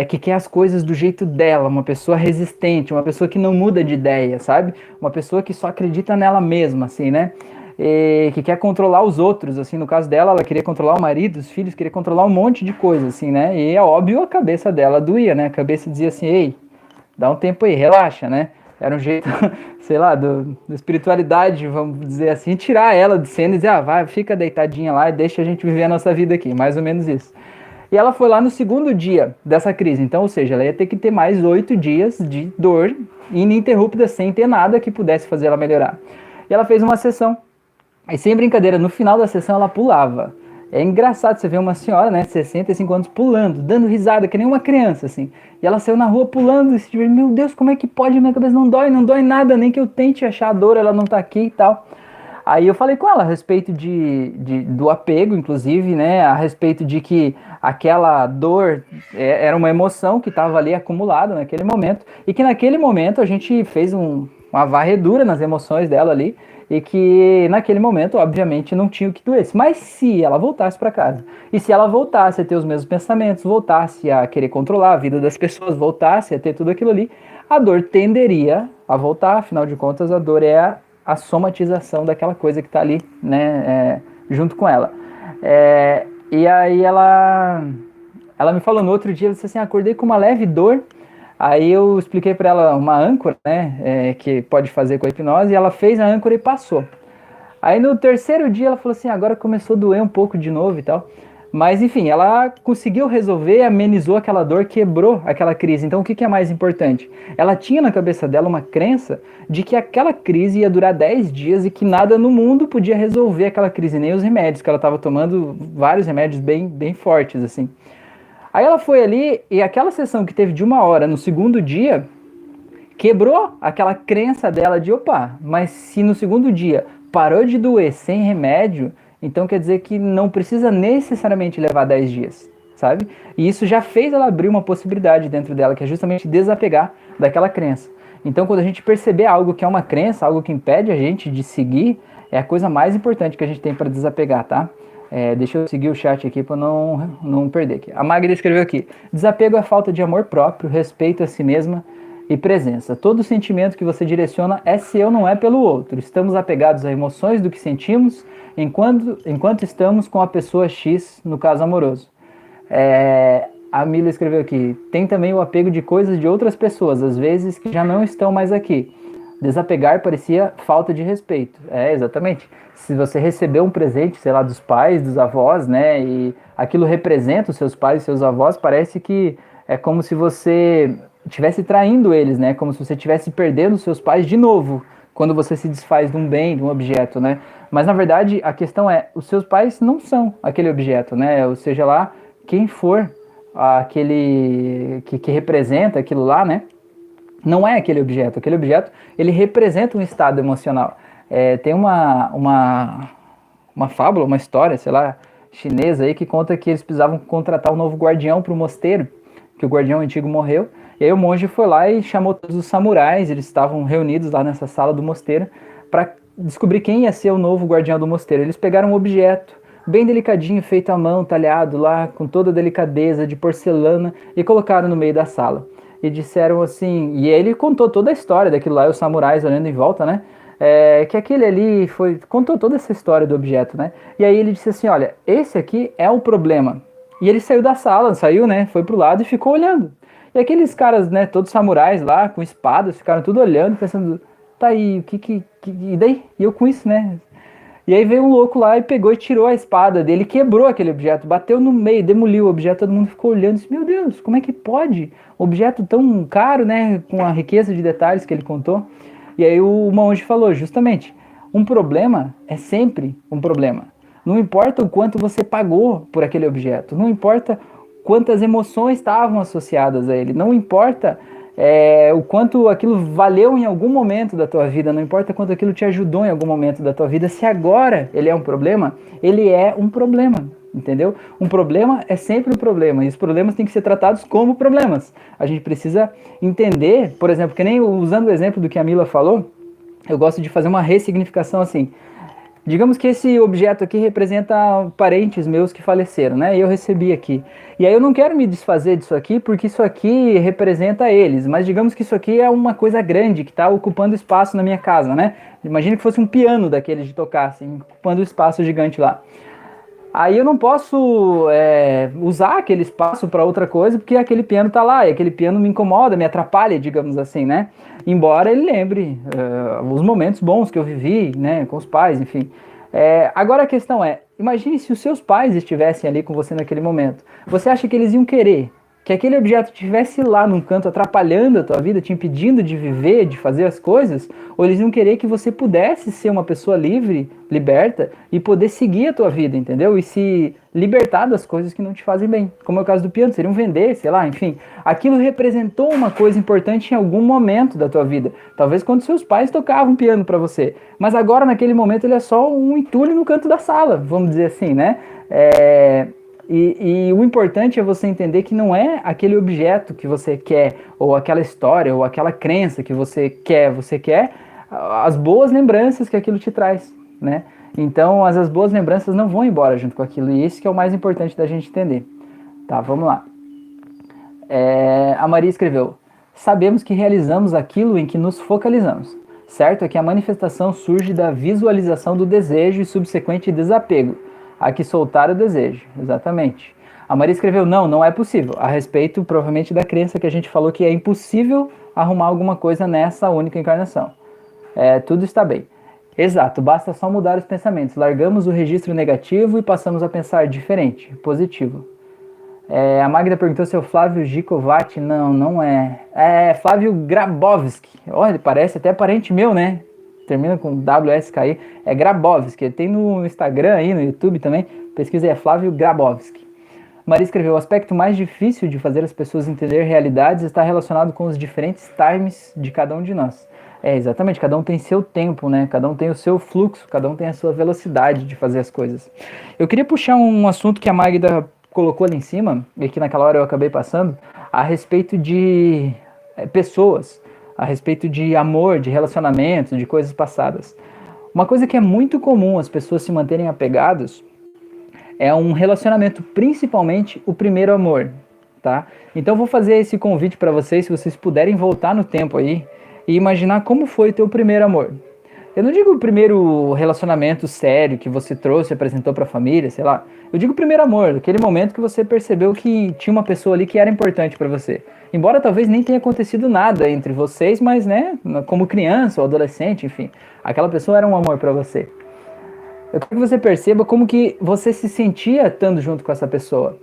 que quer as coisas do jeito dela, uma pessoa resistente, uma pessoa que não muda de ideia, sabe? Uma pessoa que só acredita nela mesma, assim, né? E que quer controlar os outros, assim, no caso dela, ela queria controlar o marido, os filhos, queria controlar um monte de coisa, assim, né? E é óbvio, a cabeça dela doía, né? A cabeça dizia assim, ei, dá um tempo aí, relaxa, né? Era um jeito, sei lá, da espiritualidade, vamos dizer assim, tirar ela de cena e dizer, vai, fica deitadinha lá e deixa a gente viver a nossa vida aqui, mais ou menos isso. E ela foi lá no segundo dia dessa crise. Então, ou seja, ela ia ter que ter mais 8 dias de dor ininterrupta, sem ter nada que pudesse fazer ela melhorar. E ela fez uma sessão. E sem brincadeira, no final da sessão ela pulava. É engraçado você ver uma senhora, né, 65 anos, pulando, dando risada, que nem uma criança, assim. E ela saiu na rua pulando, e se dizia, meu Deus, como é que pode? Minha cabeça não dói nada, nem que eu tente achar a dor, ela não tá aqui e tal. Aí eu falei com ela a respeito do apego, inclusive, né, a respeito de que aquela dor era uma emoção que estava ali acumulada naquele momento, e que naquele momento a gente fez uma varredura nas emoções dela ali, e que naquele momento, obviamente, não tinha o que doesse. Mas se ela voltasse para casa, e se ela voltasse a ter os mesmos pensamentos, voltasse a querer controlar a vida das pessoas, voltasse a ter tudo aquilo ali, a dor tenderia a voltar, afinal de contas, a dor é a somatização daquela coisa que está ali, né, junto com ela. E aí ela me falou no outro dia, ela disse assim, acordei com uma leve dor. Aí eu expliquei para ela uma âncora, né, que pode fazer com a hipnose, e ela fez a âncora e passou. Aí no terceiro dia ela falou assim, agora começou a doer um pouco de novo e tal. Mas enfim, ela conseguiu resolver, amenizou aquela dor, quebrou aquela crise. Então o que é mais importante? Ela tinha na cabeça dela uma crença de que aquela crise ia durar 10 dias e que nada no mundo podia resolver aquela crise, nem os remédios, que ela estava tomando vários remédios bem, bem fortes, assim. Aí ela foi ali e aquela sessão que teve de 1 hora no segundo dia, quebrou aquela crença dela de, mas se no segundo dia parou de doer sem remédio, então quer dizer que não precisa necessariamente levar 10 dias, sabe? E isso já fez ela abrir uma possibilidade dentro dela, que é justamente desapegar daquela crença. Então, quando a gente perceber algo que é uma crença, algo que impede a gente de seguir, é a coisa mais importante que a gente tem para desapegar, tá? Deixa eu seguir o chat aqui para não perder aqui. A Magda escreveu aqui: desapego é falta de amor próprio, respeito a si mesma e presença. Todo sentimento que você direciona é seu, não é pelo outro. Estamos apegados a emoções do que sentimos enquanto estamos com a pessoa X, no caso amoroso. A Mila escreveu aqui: tem também o apego de coisas de outras pessoas, às vezes que já não estão mais aqui. Desapegar parecia falta de respeito. Exatamente. Se você recebeu um presente, sei lá, dos pais, dos avós, né, e aquilo representa os seus pais e seus avós, parece que é como se você estivesse traindo eles, né, como se você estivesse perdendo os seus pais de novo, quando você se desfaz de um bem, de um objeto, né. Mas, na verdade, a questão é, os seus pais não são aquele objeto, né, ou seja lá, quem for aquele que representa aquilo lá, né? Não é aquele objeto. Aquele objeto, ele representa um estado emocional. Tem uma fábula, uma história, sei lá, chinesa aí, que conta que eles precisavam contratar um novo guardião para o mosteiro, que o guardião antigo morreu. E aí o monge foi lá e chamou todos os samurais, eles estavam reunidos lá nessa sala do mosteiro, para descobrir quem ia ser o novo guardião do mosteiro. Eles pegaram um objeto bem delicadinho, feito à mão, talhado lá, com toda a delicadeza, de porcelana, e colocaram no meio da sala. E disseram assim, e ele contou toda a história daquilo lá, e os samurais olhando em volta, né, que aquele ali contou toda essa história do objeto, né, e aí ele disse assim, olha, esse aqui é o problema. E ele saiu da sala, né, foi pro lado e ficou olhando. E aqueles caras, né, todos samurais lá, com espadas, ficaram tudo olhando, pensando, tá aí, o que e daí? E eu com isso, né? E aí veio um louco lá e pegou e tirou a espada dele, quebrou aquele objeto, bateu no meio, demoliu o objeto, todo mundo ficou olhando e disse, meu Deus, como é que pode? Objeto tão caro, né, com a riqueza de detalhes que ele contou. E aí o monge falou, justamente, um problema é sempre um problema. Não importa o quanto você pagou por aquele objeto, não importa quantas emoções estavam associadas a ele, não importa o quanto aquilo valeu em algum momento da tua vida, não importa quanto aquilo te ajudou em algum momento da tua vida, se agora ele é um problema, ele é um problema, entendeu? Um problema é sempre um problema, e os problemas têm que ser tratados como problemas. A gente precisa entender, por exemplo, que nem usando o exemplo do que a Mila falou, eu gosto de fazer uma ressignificação assim. Digamos que esse objeto aqui representa parentes meus que faleceram, né? E eu recebi aqui. E aí eu não quero me desfazer disso aqui, porque isso aqui representa eles. Mas digamos que isso aqui é uma coisa grande, que está ocupando espaço na minha casa, né? Imagina que fosse um piano daquele de tocar, assim, ocupando um espaço gigante lá. Aí eu não posso usar aquele espaço para outra coisa, porque aquele piano está lá, e aquele piano me incomoda, me atrapalha, digamos assim, né? Embora ele lembre os momentos bons que eu vivi, né, com os pais, enfim. Agora a questão é, imagine se os seus pais estivessem ali com você naquele momento. Você acha que eles iam querer que aquele objeto estivesse lá num canto atrapalhando a tua vida, te impedindo de viver, de fazer as coisas? Ou eles iam querer que você pudesse ser uma pessoa livre, liberta, e poder seguir a tua vida, entendeu? E se libertar das coisas que não te fazem bem. Como é o caso do piano, seriam vender, sei lá, enfim. Aquilo representou uma coisa importante em algum momento da tua vida. Talvez quando seus pais tocavam piano pra você. Mas agora, naquele momento, ele é só um entulho no canto da sala, vamos dizer assim, né? E o importante é você entender que não é aquele objeto que você quer, ou aquela história, ou aquela crença que você quer as boas lembranças que aquilo te traz, né? Então as boas lembranças não vão embora junto com aquilo, e isso que é o mais importante da gente entender. Tá, vamos lá. A Maria escreveu, sabemos que realizamos aquilo em que nos focalizamos. Certo é que a manifestação surge da visualização do desejo e subsequente desapego. A que soltar o desejo, exatamente. A Maria escreveu, não é possível, a respeito provavelmente da crença que a gente falou que é impossível arrumar alguma coisa nessa única encarnação. Tudo está bem. Exato, basta só mudar os pensamentos, largamos o registro negativo e passamos a pensar diferente, positivo. A Magda perguntou se é o Flávio Gicovati, não é. É Flávio Grabovski, olha, parece até parente meu, né? Termina com WSKI, é Grabovski, tem no Instagram aí, no YouTube também, pesquisa aí, é Flávio Grabovski. Maria escreveu, o aspecto mais difícil de fazer as pessoas entender realidades está relacionado com os diferentes times de cada um de nós. É, exatamente, cada um tem seu tempo, né? Cada um tem o seu fluxo, cada um tem a sua velocidade de fazer as coisas. Eu queria puxar um assunto que a Magda colocou ali em cima, e que naquela hora eu acabei passando, a respeito de pessoas, a respeito de amor, de relacionamento, de coisas passadas. Uma coisa que é muito comum as pessoas se manterem apegadas é um relacionamento, principalmente o primeiro amor, tá? Então eu vou fazer esse convite para vocês, se vocês puderem voltar no tempo aí e imaginar como foi o teu primeiro amor. Eu não digo o primeiro relacionamento sério que você trouxe, apresentou para a família, sei lá. Eu digo o primeiro amor, aquele momento que você percebeu que tinha uma pessoa ali que era importante para você. Embora talvez nem tenha acontecido nada entre vocês, mas, né, como criança ou adolescente, enfim, aquela pessoa era um amor para você. Eu quero que você perceba como que você se sentia estando junto com essa pessoa.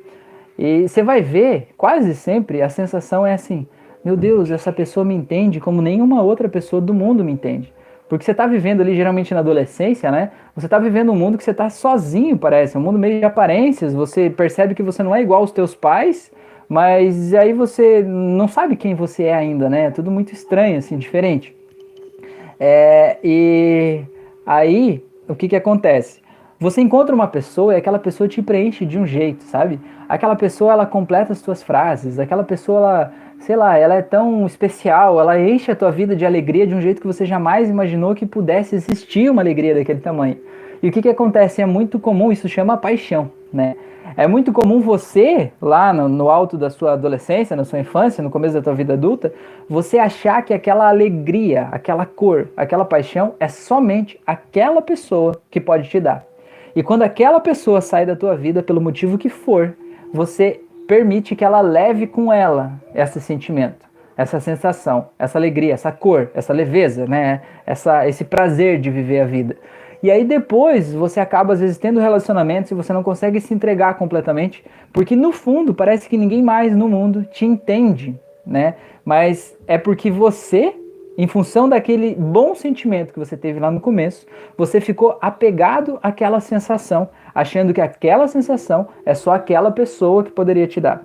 E você vai ver, quase sempre, a sensação é assim: meu Deus, essa pessoa me entende como nenhuma outra pessoa do mundo me entende. Porque você está vivendo ali, geralmente na adolescência, né? Você está vivendo um mundo que você está sozinho, parece. Um mundo meio de aparências. Você percebe que você não é igual aos teus pais, mas aí você não sabe quem você é ainda, né? É tudo muito estranho, assim, diferente. E aí, o que acontece? Você encontra uma pessoa e aquela pessoa te preenche de um jeito, sabe? Aquela pessoa, ela completa as suas frases. Aquela pessoa, ela... sei lá, ela é tão especial, ela enche a tua vida de alegria de um jeito que você jamais imaginou que pudesse existir uma alegria daquele tamanho. E o que acontece? É muito comum, isso chama paixão, né? É muito comum você, lá no alto da sua adolescência, na sua infância, no começo da tua vida adulta, você achar que aquela alegria, aquela cor, aquela paixão é somente aquela pessoa que pode te dar. E quando aquela pessoa sai da tua vida, pelo motivo que for, você permite que ela leve com ela esse sentimento, essa sensação, essa alegria, essa cor, essa leveza, né? Esse prazer de viver a vida. E aí depois você acaba às vezes tendo relacionamentos e você não consegue se entregar completamente, porque no fundo parece que ninguém mais no mundo te entende, né? Mas é porque você, em função daquele bom sentimento que você teve lá no começo, você ficou apegado àquela sensação, achando que aquela sensação é só aquela pessoa que poderia te dar.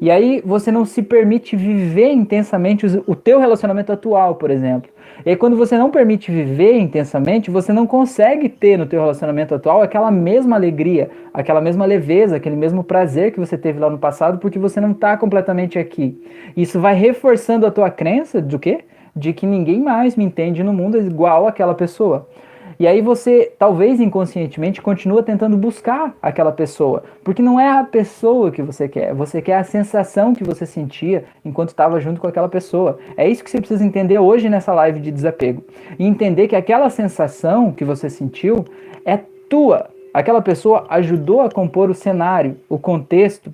E aí você não se permite viver intensamente o teu relacionamento atual, por exemplo. E aí, quando você não permite viver intensamente, você não consegue ter no teu relacionamento atual aquela mesma alegria, aquela mesma leveza, aquele mesmo prazer que você teve lá no passado, porque você não está completamente aqui. Isso vai reforçando a tua crença do quê? De que ninguém mais me entende no mundo igual aquela pessoa. E aí você, talvez inconscientemente, continua tentando buscar aquela pessoa. Porque não é a pessoa que você quer a sensação que você sentia enquanto estava junto com aquela pessoa. É isso que você precisa entender hoje nessa live de desapego. E entender que aquela sensação que você sentiu é tua. Aquela pessoa ajudou a compor o cenário, o contexto,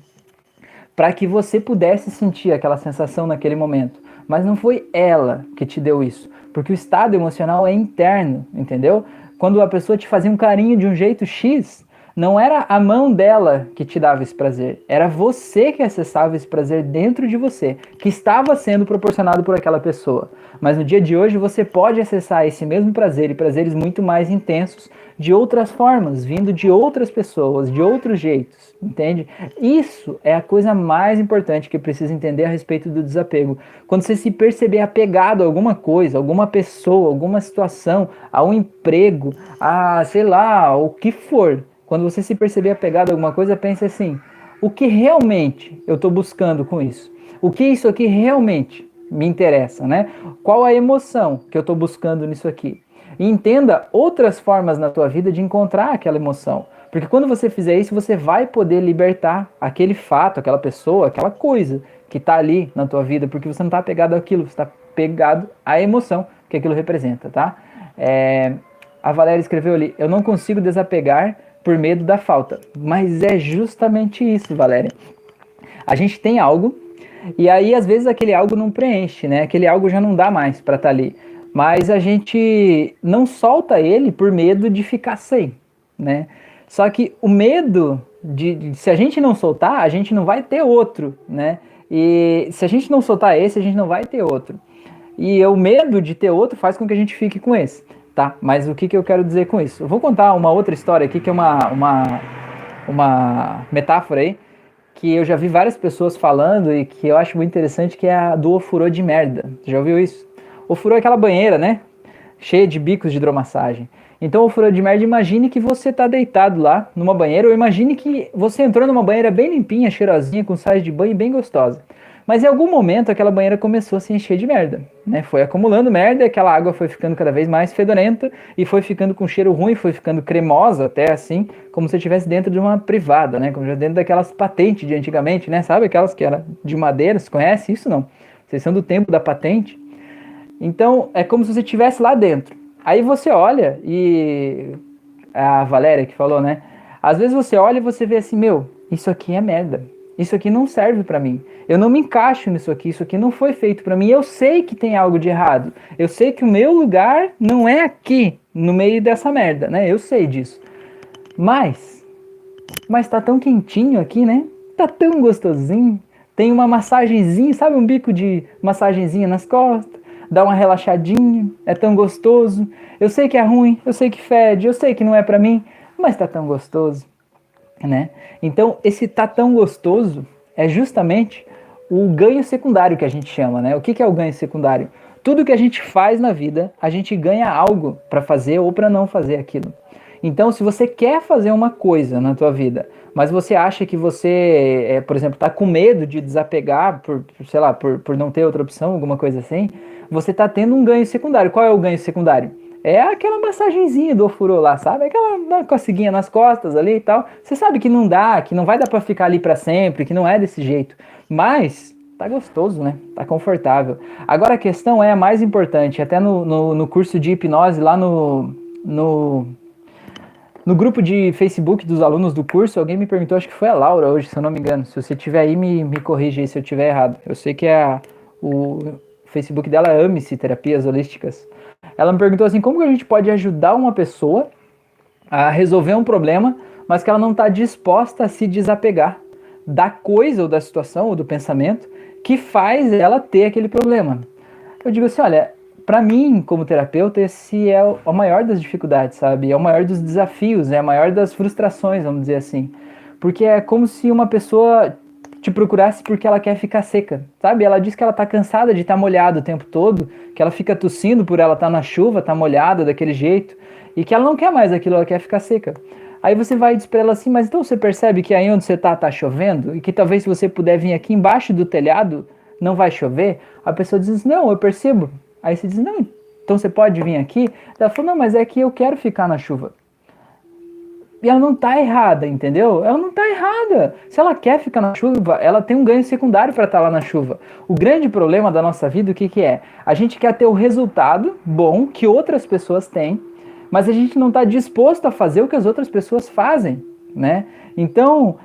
para que você pudesse sentir aquela sensação naquele momento. Mas não foi ela que te deu isso. Porque o estado emocional é interno, entendeu? Quando a pessoa te fazia um carinho de um jeito X, não era a mão dela que te dava esse prazer. Era você que acessava esse prazer dentro de você, que estava sendo proporcionado por aquela pessoa. Mas no dia de hoje você pode acessar esse mesmo prazer e prazeres muito mais intensos de outras formas, vindo de outras pessoas, de outros jeitos, entende? Isso é a coisa mais importante que precisa entender a respeito do desapego. Quando você se perceber apegado a alguma coisa, alguma pessoa, alguma situação, a um emprego, a sei lá, o que for, quando você se perceber apegado a alguma coisa, pense assim: o que realmente eu estou buscando com isso? O que isso aqui realmente me interessa, né? Qual a emoção que eu estou buscando nisso aqui? E entenda outras formas na tua vida de encontrar aquela emoção. Porque quando você fizer isso, você vai poder libertar aquele fato, aquela pessoa, aquela coisa que está ali na tua vida. Porque você não está apegado àquilo, você está pegado à emoção que aquilo representa, tá? A Valéria escreveu ali: eu não consigo desapegar por medo da falta. Mas é justamente isso, Valéria. A gente tem algo, e aí às vezes aquele algo não preenche, né? Aquele algo já não dá mais para estar ali. Mas a gente não solta ele por medo de ficar sem, né? Só que o medo de se a gente não soltar, a gente não vai ter outro, né? E se a gente não soltar esse, a gente não vai ter outro. E o medo de ter outro faz com que a gente fique com esse, tá? Mas o que eu quero dizer com isso? Eu vou contar uma outra história aqui, que é uma metáfora aí, que eu já vi várias pessoas falando e que eu acho muito interessante, que é a do ofurô de merda. Já ouviu isso? O ofurô é aquela banheira, né? Cheia de bicos de hidromassagem. Então, o ofurô de merda, imagine que você tá deitado lá numa banheira, ou imagine que você entrou numa banheira bem limpinha, cheirosinha, com sais de banho bem gostosa. Mas em algum momento aquela banheira começou a se encher de merda, né? Foi acumulando merda, aquela água foi ficando cada vez mais fedorenta e foi ficando com cheiro ruim, foi ficando cremosa até assim, como se estivesse dentro de uma privada, né? Como dentro daquelas patentes de antigamente, né? Sabe aquelas que eram de madeira? Você conhece isso? Não. Vocês são do tempo da patente. Então é como se você estivesse lá dentro. Aí você olha e... a Valéria que falou, né? Às vezes você olha e você vê assim, meu, isso aqui é merda. Isso aqui não serve pra mim. Eu não me encaixo nisso aqui. Isso aqui não foi feito pra mim. Eu sei que tem algo de errado. Eu sei que o meu lugar não é aqui, no meio dessa merda, né? Eu sei disso. Mas tá tão quentinho aqui, né? Tá tão gostosinho. Tem uma massagenzinha, sabe? Um bico de massagenzinha nas costas. Dá uma relaxadinha. É tão gostoso. Eu sei que é ruim. Eu sei que fede. Eu sei que não é pra mim. Mas tá tão gostoso. Né? Então, esse tá tão gostoso é justamente o ganho secundário que a gente chama, né? O que é o ganho secundário? Tudo que a gente faz na vida, a gente ganha algo para fazer ou para não fazer aquilo. Então, se você quer fazer uma coisa na tua vida, mas você acha que você, por exemplo, tá com medo de desapegar por não ter outra opção, alguma coisa assim, você tá tendo um ganho secundário. Qual é o ganho secundário? É aquela massagenzinha do ofurô lá, sabe? Aquela coceguinha nas costas ali e tal. Você sabe que não dá, que não vai dar pra ficar ali pra sempre, que não é desse jeito. Mas tá gostoso, né? Tá confortável. Agora a questão é a mais importante. Até no curso de hipnose, lá no grupo de Facebook dos alunos do curso, alguém me perguntou, acho que foi a Laura hoje, se eu não me engano. Se você tiver aí, me corrige aí se eu tiver errado. Eu sei que o Facebook dela é Ame-se Terapias Holísticas. Ela me perguntou assim, como que a gente pode ajudar uma pessoa a resolver um problema, mas que ela não está disposta a se desapegar da coisa ou da situação ou do pensamento que faz ela ter aquele problema. Eu digo assim, olha, para mim, como terapeuta, esse é a maior das dificuldades, sabe? É o maior dos desafios, é a maior das frustrações, vamos dizer assim. Porque é como se uma pessoa te procurasse porque ela quer ficar seca, sabe? Ela diz que ela tá cansada de estar molhada o tempo todo, que ela fica tossindo por ela estar na chuva, tá molhada daquele jeito, e que ela não quer mais aquilo, ela quer ficar seca. Aí você vai e diz pra ela assim, mas então você percebe que aí onde você tá chovendo? E que talvez se você puder vir aqui embaixo do telhado, não vai chover? A pessoa diz, não, eu percebo. Aí você diz, não, então você pode vir aqui? Ela fala, não, mas é que eu quero ficar na chuva. E ela não tá errada, entendeu? Ela não tá errada. Se ela quer ficar na chuva, ela tem um ganho secundário para estar lá na chuva. O grande problema da nossa vida, o que é? A gente quer ter o resultado bom que outras pessoas têm, mas a gente não tá disposto a fazer o que as outras pessoas fazem, né? Então,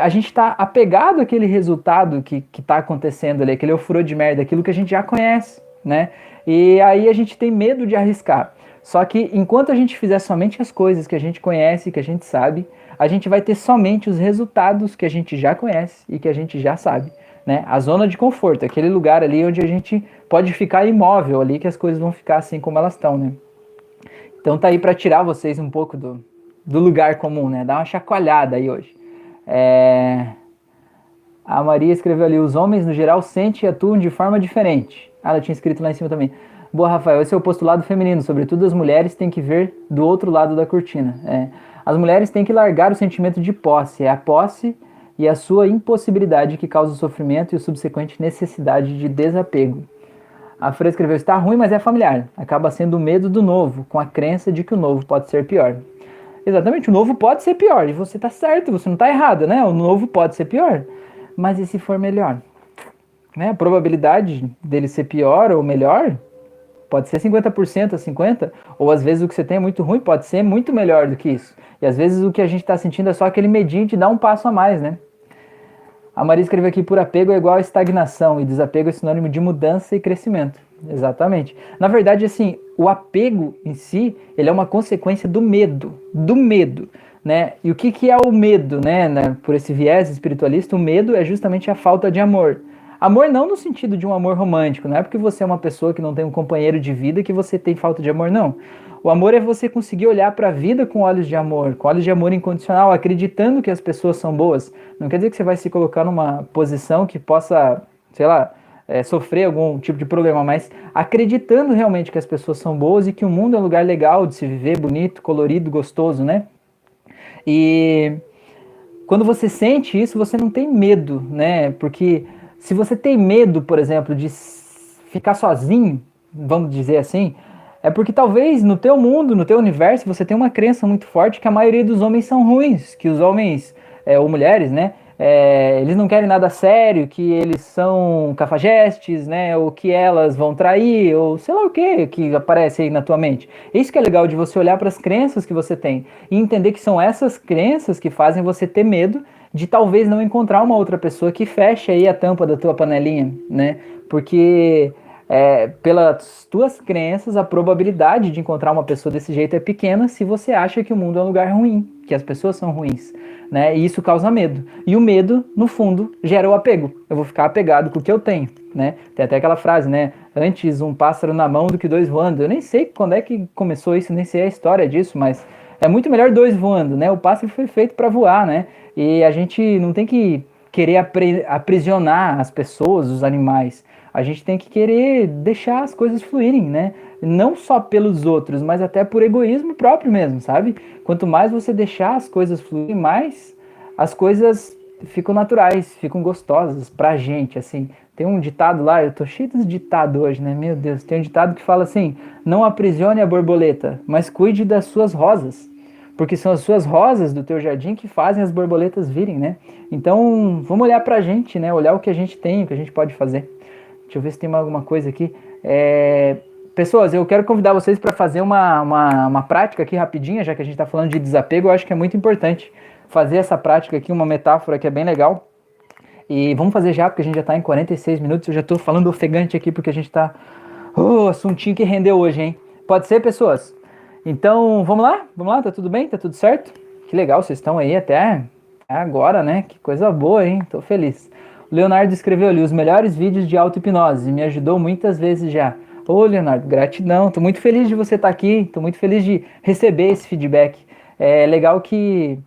a gente tá apegado àquele resultado que tá acontecendo ali, aquele ofurô de merda, aquilo que a gente já conhece, né? E aí a gente tem medo de arriscar. Só que enquanto a gente fizer somente as coisas que a gente conhece, que a gente sabe, a gente vai ter somente os resultados que a gente já conhece e que a gente já sabe, né? A zona de conforto, aquele lugar ali onde a gente pode ficar imóvel ali, que as coisas vão ficar assim como elas estão, né? Então tá aí para tirar vocês um pouco do lugar comum, né? Dá uma chacoalhada aí hoje. A Maria escreveu ali, os homens no geral sentem e atuam de forma diferente. Ah, ela tinha escrito lá em cima também. Boa, Rafael, esse é o postulado feminino, sobretudo as mulheres têm que ver do outro lado da cortina. As mulheres têm que largar o sentimento de posse, é a posse e a sua impossibilidade que causa o sofrimento e o subsequente necessidade de desapego. A Fran escreveu, está ruim, mas é familiar, acaba sendo o medo do novo, com a crença de que o novo pode ser pior. Exatamente, o novo pode ser pior, e você está certo, você não está errado, né? O novo pode ser pior, mas e se for melhor? Né? A probabilidade dele ser pior ou melhor... Pode ser 50% a 50%, ou às vezes o que você tem é muito ruim, pode ser muito melhor do que isso. E às vezes o que a gente está sentindo é só aquele medinho de dar um passo a mais, né? A Maria escreveu aqui, por apego é igual a estagnação, e desapego é sinônimo de mudança e crescimento. Exatamente. Na verdade, assim, o apego em si, ele é uma consequência do medo, né? E o que é o medo, né? Por esse viés espiritualista, o medo é justamente a falta de amor. Amor não no sentido de um amor romântico, não é porque você é uma pessoa que não tem um companheiro de vida que você tem falta de amor, não. O amor é você conseguir olhar para a vida com olhos de amor incondicional, acreditando que as pessoas são boas. Não quer dizer que você vai se colocar numa posição que possa, sei lá, sofrer algum tipo de problema, mas acreditando realmente que as pessoas são boas e que o mundo é um lugar legal de se viver, bonito, colorido, gostoso, né? E quando você sente isso, você não tem medo, né? Porque se você tem medo, por exemplo, de ficar sozinho, vamos dizer assim, é porque talvez no teu mundo, no teu universo, você tem uma crença muito forte que a maioria dos homens são ruins, que os homens, ou mulheres, né? Eles não querem nada sério, que eles são cafajestes, né? Ou que elas vão trair, ou sei lá o que aparece aí na tua mente. Isso que é legal de você olhar para as crenças que você tem e entender que são essas crenças que fazem você ter medo de talvez não encontrar uma outra pessoa que feche aí a tampa da tua panelinha, né? Porque pelas tuas crenças, a probabilidade de encontrar uma pessoa desse jeito é pequena se você acha que o mundo é um lugar ruim, que as pessoas são ruins, né? E isso causa medo. E o medo, no fundo, gera o apego. Eu vou ficar apegado com o que eu tenho, né? Tem até aquela frase, né? Antes um pássaro na mão do que dois voando. Eu nem sei quando é que começou isso, nem sei a história disso, mas é muito melhor dois voando, né? O pássaro foi feito para voar, né? E a gente não tem que querer aprisionar as pessoas, os animais. A gente tem que querer deixar as coisas fluírem, né? Não só pelos outros, mas até por egoísmo próprio mesmo, sabe? Quanto mais você deixar as coisas fluírem, mais as coisas ficam naturais, ficam gostosas pra gente, assim. Tem um ditado lá, eu tô cheio de ditado hoje, né? Meu Deus, tem um ditado que fala assim, não aprisione a borboleta, mas cuide das suas rosas. Porque são as suas rosas do teu jardim que fazem as borboletas virem, né? Então, vamos olhar pra gente, né? Olhar o que a gente tem, o que a gente pode fazer. Deixa eu ver se tem alguma coisa aqui. Pessoas, eu quero convidar vocês para fazer uma prática aqui rapidinha, já que a gente está falando de desapego, eu acho que é muito importante fazer essa prática aqui, uma metáfora que é bem legal. E vamos fazer já, porque a gente já está em 46 minutos, eu já estou falando ofegante aqui, porque a gente está... assuntinho que rendeu hoje, hein? Pode ser, pessoas? Então, vamos lá? Vamos lá? Tá tudo bem? Tá tudo certo? Que legal, vocês estão aí até agora, né? Que coisa boa, hein? Tô feliz. Leonardo escreveu ali, os melhores vídeos de auto-hipnose, me ajudou muitas vezes já. Ô, Leonardo, gratidão, tô muito feliz de você estar aqui, tô muito feliz de receber esse feedback. É legal que,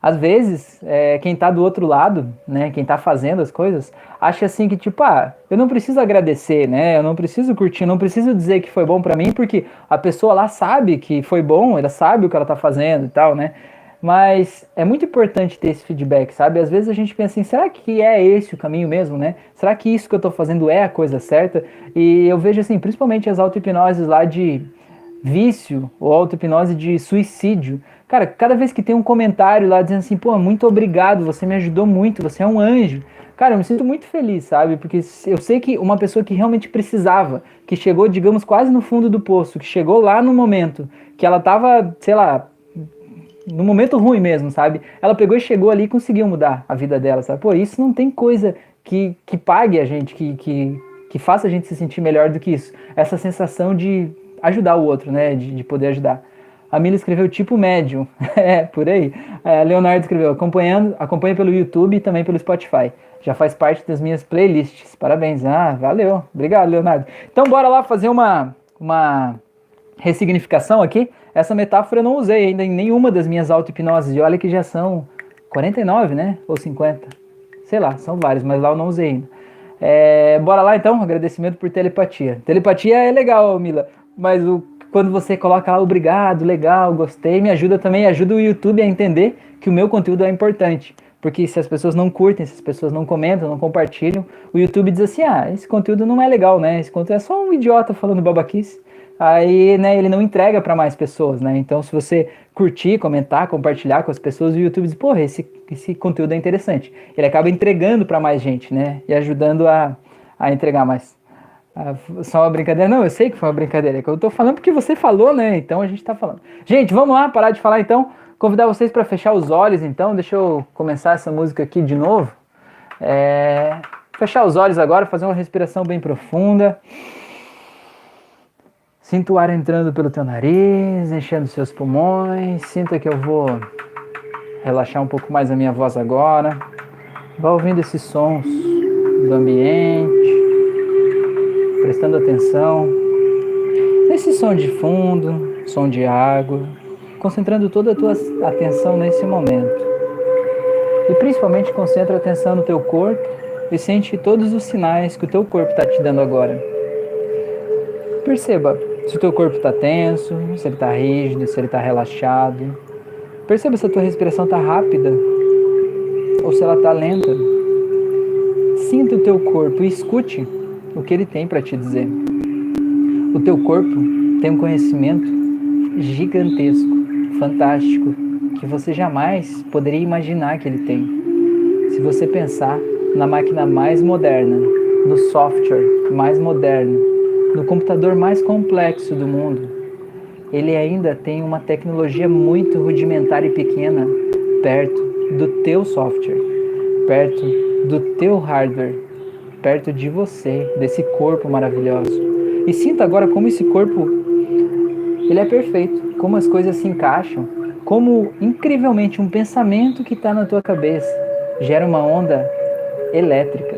às vezes, quem tá do outro lado, né, quem tá fazendo as coisas, acha assim que, tipo, eu não preciso agradecer, né, eu não preciso curtir, não preciso dizer que foi bom pra mim, porque a pessoa lá sabe que foi bom, ela sabe o que ela tá fazendo e tal, né. Mas é muito importante ter esse feedback, sabe? Às vezes a gente pensa assim, será que é esse o caminho mesmo, né? Será que isso que eu tô fazendo é a coisa certa? E eu vejo assim, principalmente as auto-hipnoses lá de vício ou auto-hipnose de suicídio. Cara, cada vez que tem um comentário lá dizendo assim, pô, muito obrigado, você me ajudou muito, você é um anjo. Cara, eu me sinto muito feliz, sabe? Porque eu sei que uma pessoa que realmente precisava, que chegou, digamos, quase no fundo do poço, que chegou lá no momento, que ela tava, sei lá, no momento ruim mesmo, sabe? Ela pegou e chegou ali e conseguiu mudar a vida dela, sabe? Pô, isso não tem coisa que pague a gente, que faça a gente se sentir melhor do que isso. Essa sensação de ajudar o outro, né? De poder ajudar. A Mila escreveu tipo médium. Por aí. Leonardo escreveu, acompanha pelo YouTube e também pelo Spotify. Já faz parte das minhas playlists. Parabéns. Valeu. Obrigado, Leonardo. Então, bora lá fazer uma ressignificação aqui. Essa metáfora eu não usei ainda em nenhuma das minhas auto-hipnoses. E olha que já são 49, né? Ou 50. Sei lá, são vários, mas lá eu não usei ainda. Bora lá, então. Agradecimento por telepatia. Telepatia é legal, Mila. Mas quando você coloca lá, obrigado, legal, gostei, me ajuda também. Ajuda o YouTube a entender que o meu conteúdo é importante. Porque se as pessoas não curtem, se as pessoas não comentam, não compartilham, o YouTube diz assim, esse conteúdo não é legal, né? Esse conteúdo é só um idiota falando babaquice. Aí, né, ele não entrega para mais pessoas, né? Então, se você curtir, comentar, compartilhar com as pessoas, o YouTube diz, porra, esse conteúdo é interessante. Ele acaba entregando para mais gente, né? E ajudando a entregar mais. Só uma brincadeira? Não, eu sei que foi uma brincadeira. É que eu tô falando porque você falou, né? Então, a gente tá falando. Gente, vamos lá, parar de falar, então. Convidar vocês para fechar os olhos, então. Deixa eu começar essa música aqui de novo. Fechar os olhos agora, fazer uma respiração bem profunda. Sinta o ar entrando pelo teu nariz, enchendo seus pulmões. Sinta que eu vou relaxar um pouco mais a minha voz agora. Vá ouvindo esses sons do ambiente, prestando atenção nesse som de fundo, som de água, concentrando toda a tua atenção nesse momento. E principalmente concentra a atenção no teu corpo e sente todos os sinais que o teu corpo está te dando agora. Perceba se o teu corpo está tenso, se ele está rígido, se ele está relaxado. Perceba se a tua respiração está rápida ou se ela está lenta. Sinta o teu corpo e escute o que ele tem para te dizer. O teu corpo tem um conhecimento gigantesco, fantástico, que você jamais poderia imaginar que ele tem. Se você pensar na máquina mais moderna, no software mais moderno, no computador mais complexo do mundo, ele ainda tem uma tecnologia muito rudimentar e pequena perto do teu software, perto do teu hardware, perto de você, desse corpo maravilhoso. E sinta agora como esse corpo, ele é perfeito, como as coisas se encaixam, como incrivelmente um pensamento que está na tua cabeça gera uma onda elétrica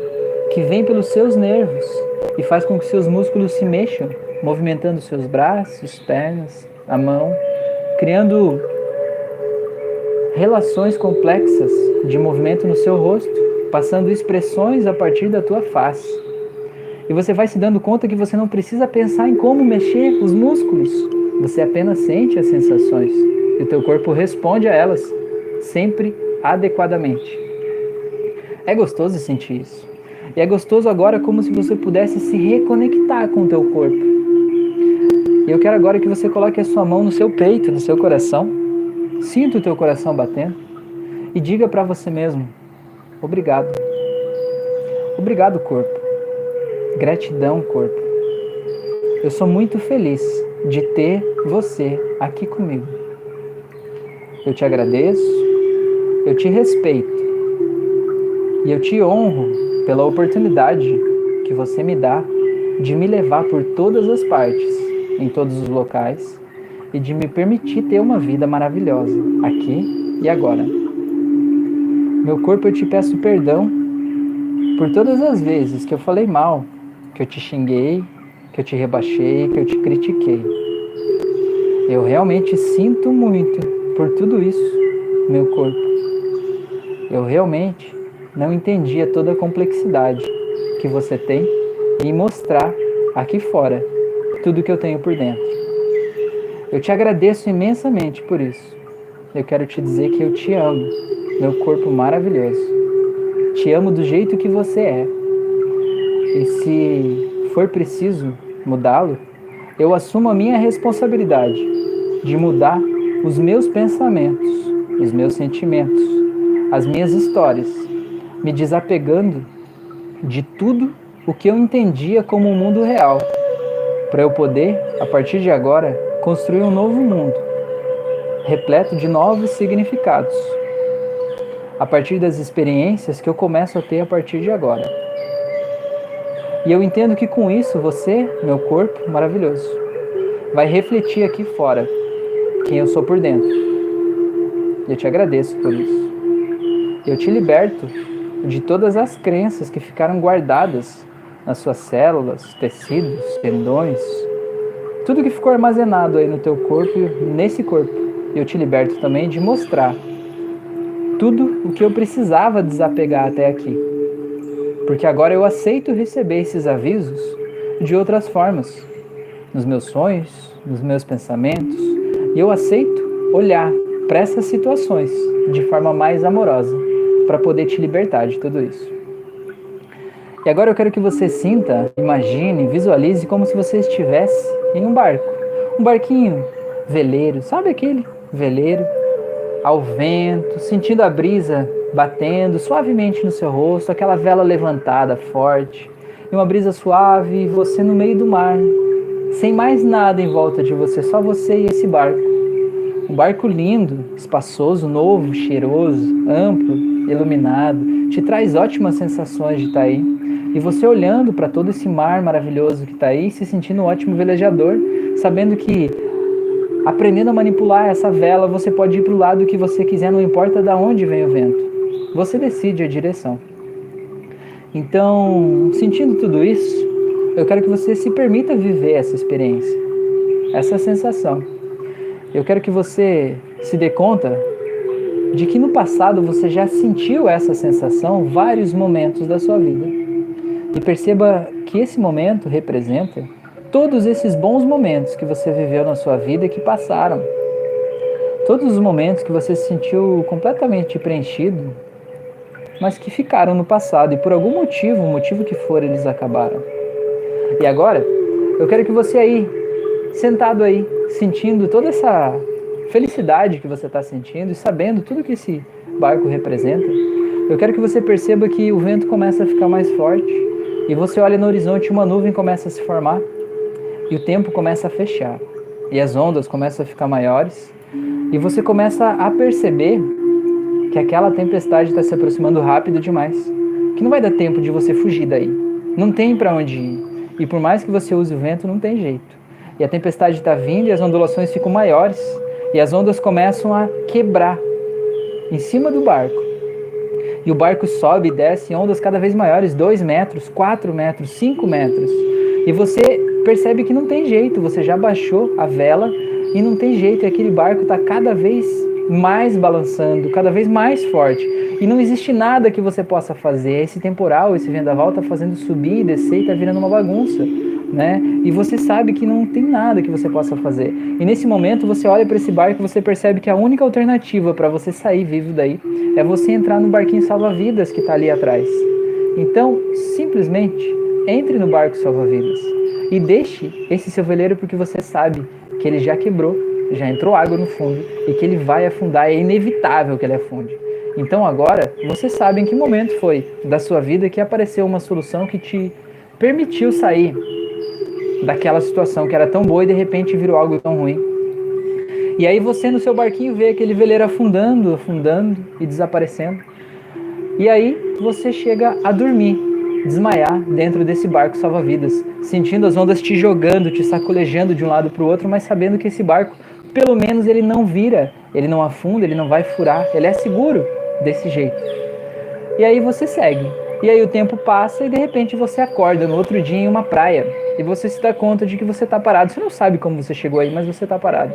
que vem pelos seus nervos e faz com que seus músculos se mexam, movimentando seus braços, pernas, a mão, criando relações complexas de movimento no seu rosto, passando expressões a partir da tua face. E você vai se dando conta que você não precisa pensar em como mexer os músculos, você apenas sente as sensações e o teu corpo responde a elas, sempre adequadamente. É gostoso sentir isso. E é gostoso agora como se você pudesse se reconectar com o teu corpo. E eu quero agora que você coloque a sua mão no seu peito, no seu coração. Sinta o teu coração batendo. E diga para você mesmo, obrigado. Obrigado, corpo. Gratidão, corpo. Eu sou muito feliz de ter você aqui comigo. Eu te agradeço. Eu te respeito. E eu te honro pela oportunidade que você me dá de me levar por todas as partes, em todos os locais, e de me permitir ter uma vida maravilhosa, aqui e agora. Meu corpo, eu te peço perdão por todas as vezes que eu falei mal, que eu te xinguei, que eu te rebaixei, que eu te critiquei. Eu realmente sinto muito por tudo isso, meu corpo. Eu realmente não entendia toda a complexidade que você tem em mostrar aqui fora tudo que eu tenho por dentro. Eu te agradeço imensamente por isso. Eu quero te dizer que eu te amo, meu corpo maravilhoso. Te amo do jeito que você é. E se for preciso mudá-lo, eu assumo a minha responsabilidade de mudar os meus pensamentos, os meus sentimentos, as minhas histórias, me desapegando de tudo o que eu entendia como um mundo real, para eu poder, a partir de agora, construir um novo mundo, repleto de novos significados, a partir das experiências que eu começo a ter a partir de agora. E eu entendo que com isso você, meu corpo maravilhoso, vai refletir aqui fora quem eu sou por dentro. E eu te agradeço por isso. Eu te liberto de todas as crenças que ficaram guardadas nas suas células, tecidos, tendões, tudo que ficou armazenado aí no teu corpo, nesse corpo. Eu te liberto também de mostrar tudo o que eu precisava desapegar até aqui, porque agora eu aceito receber esses avisos de outras formas, nos meus sonhos, nos meus pensamentos, e eu aceito olhar para essas situações de forma mais amorosa, para poder te libertar de tudo isso. E agora eu quero que você sinta, imagine, visualize como se você estivesse em um barco, um barquinho veleiro, sabe aquele veleiro, ao vento, sentindo a brisa batendo suavemente no seu rosto, aquela vela levantada forte, e uma brisa suave, e você no meio do mar, sem mais nada em volta de você, só você e esse barco. Um barco lindo, espaçoso, novo, cheiroso, amplo, iluminado, te traz ótimas sensações de estar aí, e você olhando para todo esse mar maravilhoso que está aí, se sentindo um ótimo velejador, sabendo que, aprendendo a manipular essa vela, você pode ir para o lado que você quiser, não importa de onde vem o vento, você decide a direção. Então, sentindo tudo isso, eu quero que você se permita viver essa experiência, essa sensação. Eu quero que você se dê conta de que no passado você já sentiu essa sensação vários momentos da sua vida. E perceba que esse momento representa todos esses bons momentos que você viveu na sua vida e que passaram. Todos os momentos que você se sentiu completamente preenchido, mas que ficaram no passado e por algum motivo, o motivo que for, eles acabaram. E agora, eu quero que você aí, sentado aí, sentindo toda essa felicidade que você está sentindo e sabendo tudo que esse barco representa, eu quero que você perceba que o vento começa a ficar mais forte e você olha no horizonte e uma nuvem começa a se formar e o tempo começa a fechar e as ondas começam a ficar maiores e você começa a perceber que aquela tempestade está se aproximando rápido demais, que não vai dar tempo de você fugir daí, não tem para onde ir e por mais que você use o vento, não tem jeito. E a tempestade está vindo e as ondulações ficam maiores e as ondas começam a quebrar em cima do barco. E o barco sobe e desce em ondas cada vez maiores, 2 metros, 4 metros, 5 metros. E você percebe que não tem jeito, você já baixou a vela e não tem jeito. E aquele barco está cada vez mais balançando, cada vez mais forte. E não existe nada que você possa fazer. Esse temporal, esse vendaval está fazendo subir e descer e está virando uma bagunça. Né? E você sabe que não tem nada que você possa fazer. E nesse momento você olha para esse barco e você percebe que a única alternativa para você sair vivo daí é você entrar no barquinho salva-vidas que está ali atrás. Então, simplesmente, entre no barco salva-vidas e deixe esse seu veleiro porque você sabe que ele já quebrou, já entrou água no fundo e que ele vai afundar, é inevitável que ele afunde. Então agora, você sabe em que momento foi da sua vida que apareceu uma solução que te permitiu sair daquela situação que era tão boa e de repente virou algo tão ruim. E aí você no seu barquinho vê aquele veleiro afundando, afundando e desaparecendo. E aí você chega a dormir, desmaiar dentro desse barco salva-vidas, sentindo as ondas te jogando, te sacolejando de um lado para o outro, mas sabendo que esse barco, pelo menos ele não vira, ele não afunda, ele não vai furar, ele é seguro desse jeito. E aí você segue. E aí o tempo passa e de repente você acorda no outro dia em uma praia e você se dá conta de que você está parado. Você não sabe como você chegou aí, mas você está parado.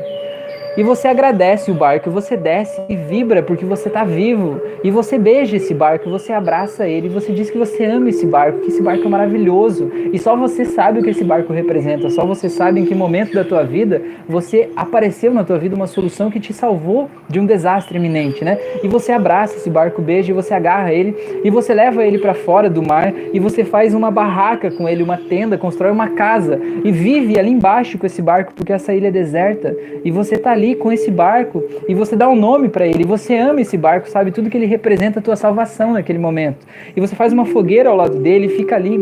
E você agradece o barco, você desce e vibra porque você está vivo. E você beija esse barco, você abraça ele, você diz que você ama esse barco, que esse barco é maravilhoso. E só você sabe o que esse barco representa, só você sabe em que momento da tua vida você apareceu na tua vida uma solução que te salvou de um desastre iminente, né? E você abraça esse barco, beija e você agarra ele, e você leva ele para fora do mar, e você faz uma barraca com ele, uma tenda, constrói uma casa, e vive ali embaixo com esse barco, porque essa ilha é deserta, e você está ali com esse barco e você dá um nome para ele, você ama esse barco, sabe tudo que ele representa, a tua salvação naquele momento, e você faz uma fogueira ao lado dele e fica ali.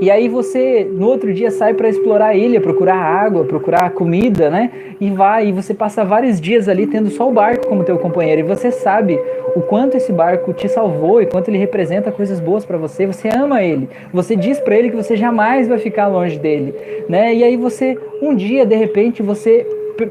E aí você no outro dia sai para explorar a ilha, procurar água, procurar comida, né? E vai, e você passa vários dias ali tendo só o barco como teu companheiro, e você sabe o quanto esse barco te salvou e quanto ele representa coisas boas para você, você ama ele, você diz para ele que você jamais vai ficar longe dele, né? E aí você, um dia, de repente, você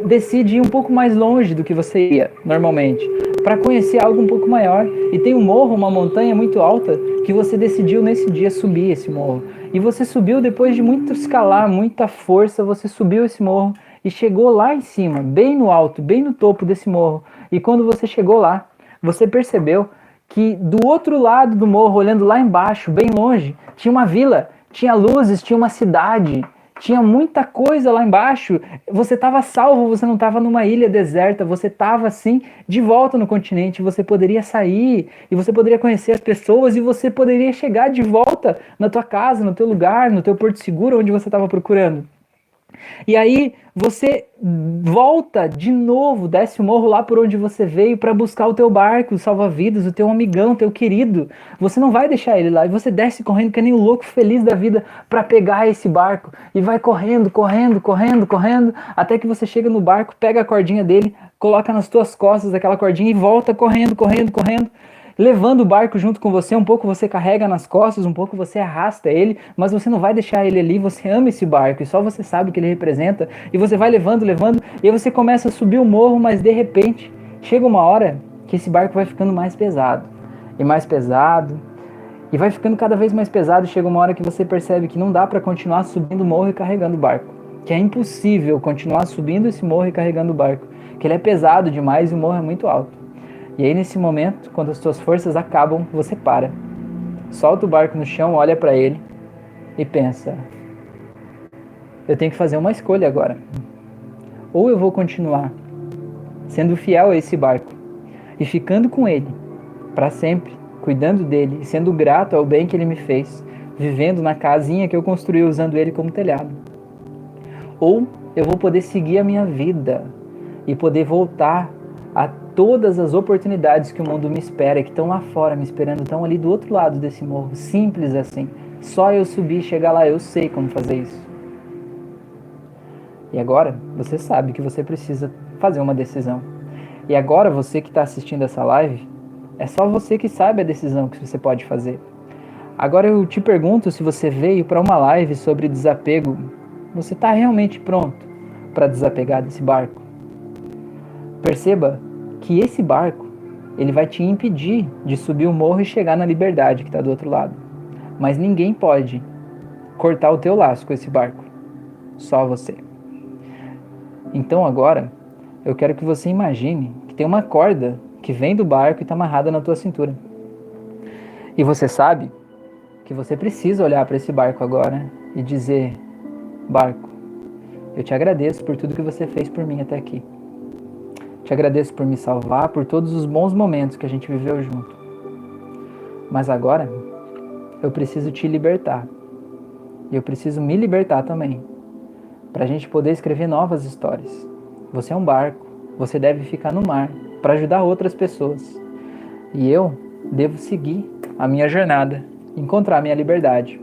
decide ir um pouco mais longe do que você ia normalmente, para conhecer algo um pouco maior, e tem um morro, uma montanha muito alta, que você decidiu nesse dia subir esse morro, e você subiu depois de muito escalar, muita força, você subiu esse morro, e chegou lá em cima, bem no alto, bem no topo desse morro, e quando você chegou lá, você percebeu que do outro lado do morro, olhando lá embaixo, bem longe, tinha uma vila, tinha luzes, tinha uma cidade, tinha muita coisa lá embaixo, você estava salvo, você não estava numa ilha deserta, você estava assim, de volta no continente, você poderia sair, e você poderia conhecer as pessoas, e você poderia chegar de volta na tua casa, no teu lugar, no teu porto seguro, onde você estava procurando. E aí você volta de novo, desce o morro lá por onde você veio para buscar o teu barco, o salva-vidas, o teu amigão, o teu querido. Você não vai deixar ele lá, e você desce correndo que nem um louco feliz da vida para pegar esse barco. E vai correndo, correndo, correndo, correndo, até que você chega no barco, pega a cordinha dele, coloca nas tuas costas aquela cordinha e volta correndo, correndo, correndo, levando o barco junto com você, um pouco você carrega nas costas, um pouco você arrasta ele, mas você não vai deixar ele ali, você ama esse barco, e só você sabe o que ele representa, e você vai levando, levando, e aí você começa a subir o morro, mas de repente, chega uma hora que esse barco vai ficando mais pesado, e vai ficando cada vez mais pesado, e chega uma hora que você percebe que não dá para continuar subindo o morro e carregando o barco, que é impossível continuar subindo esse morro e carregando o barco, que ele é pesado demais e o morro é muito alto. E aí nesse momento, quando as tuas forças acabam, você para. Solta o barco no chão, olha para ele e pensa: eu tenho que fazer uma escolha agora. Ou eu vou continuar sendo fiel a esse barco e ficando com ele para sempre, cuidando dele e sendo grato ao bem que ele me fez, vivendo na casinha que eu construí usando ele como telhado. Ou eu vou poder seguir a minha vida e poder voltar a todas as oportunidades que o mundo me espera, que estão lá fora me esperando, estão ali do outro lado desse morro, simples assim. Só eu subir e chegar lá, eu sei como fazer isso. E agora, você sabe que você precisa fazer uma decisão. E agora, você que está assistindo essa live, é só você que sabe a decisão que você pode fazer. Agora eu te pergunto, se você veio para uma live sobre desapego, você está realmente pronto para desapegar desse barco? Perceba que esse barco, ele vai te impedir de subir o morro e chegar na liberdade que está do outro lado. Mas ninguém pode cortar o teu laço com esse barco. Só você. Então agora, eu quero que você imagine que tem uma corda que vem do barco e está amarrada na tua cintura. E você sabe que você precisa olhar para esse barco agora e dizer: barco, eu te agradeço por tudo que você fez por mim até aqui. Te agradeço por me salvar, por todos os bons momentos que a gente viveu junto. Mas agora, eu preciso te libertar. E eu preciso me libertar também, para a gente poder escrever novas histórias. Você é um barco, você deve ficar no mar, para ajudar outras pessoas. E eu devo seguir a minha jornada, encontrar a minha liberdade.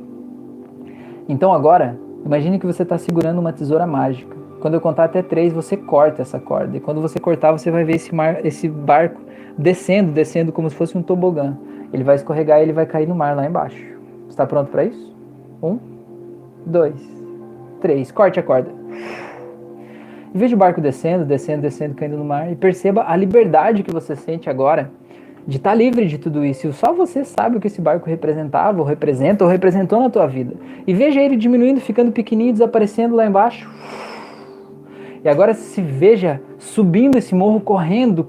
Então agora, imagine que você está segurando uma tesoura mágica. Quando eu contar até 3, você corta essa corda. E quando você cortar, você vai ver esse barco descendo como se fosse um tobogã. Ele vai escorregar e ele vai cair no mar lá embaixo. Você está pronto para isso? 1, 2, 3. Corte a corda. E veja o barco descendo, caindo no mar. E perceba a liberdade que você sente agora de estar livre de tudo isso. E só você sabe o que esse barco representava, ou representa, ou representou na tua vida. E veja ele diminuindo, ficando pequenininho, desaparecendo lá embaixo. E agora se veja subindo esse morro, correndo,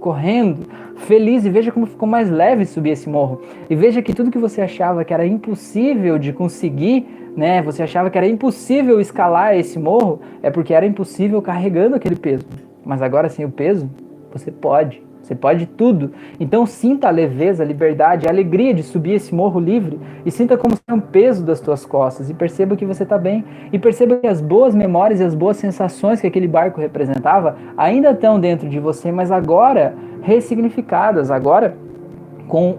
feliz, e veja como ficou mais leve subir esse morro. E veja que tudo que você achava que era impossível de conseguir, né? Você achava que era impossível escalar esse morro, é porque era impossível carregando aquele peso. Mas agora sem o peso, você pode tudo. Então sinta a leveza, a liberdade, a alegria de subir esse morro livre e sinta como sai um peso das tuas costas e perceba que você está bem e perceba que as boas memórias e as boas sensações que aquele barco representava ainda estão dentro de você, mas agora ressignificadas, agora com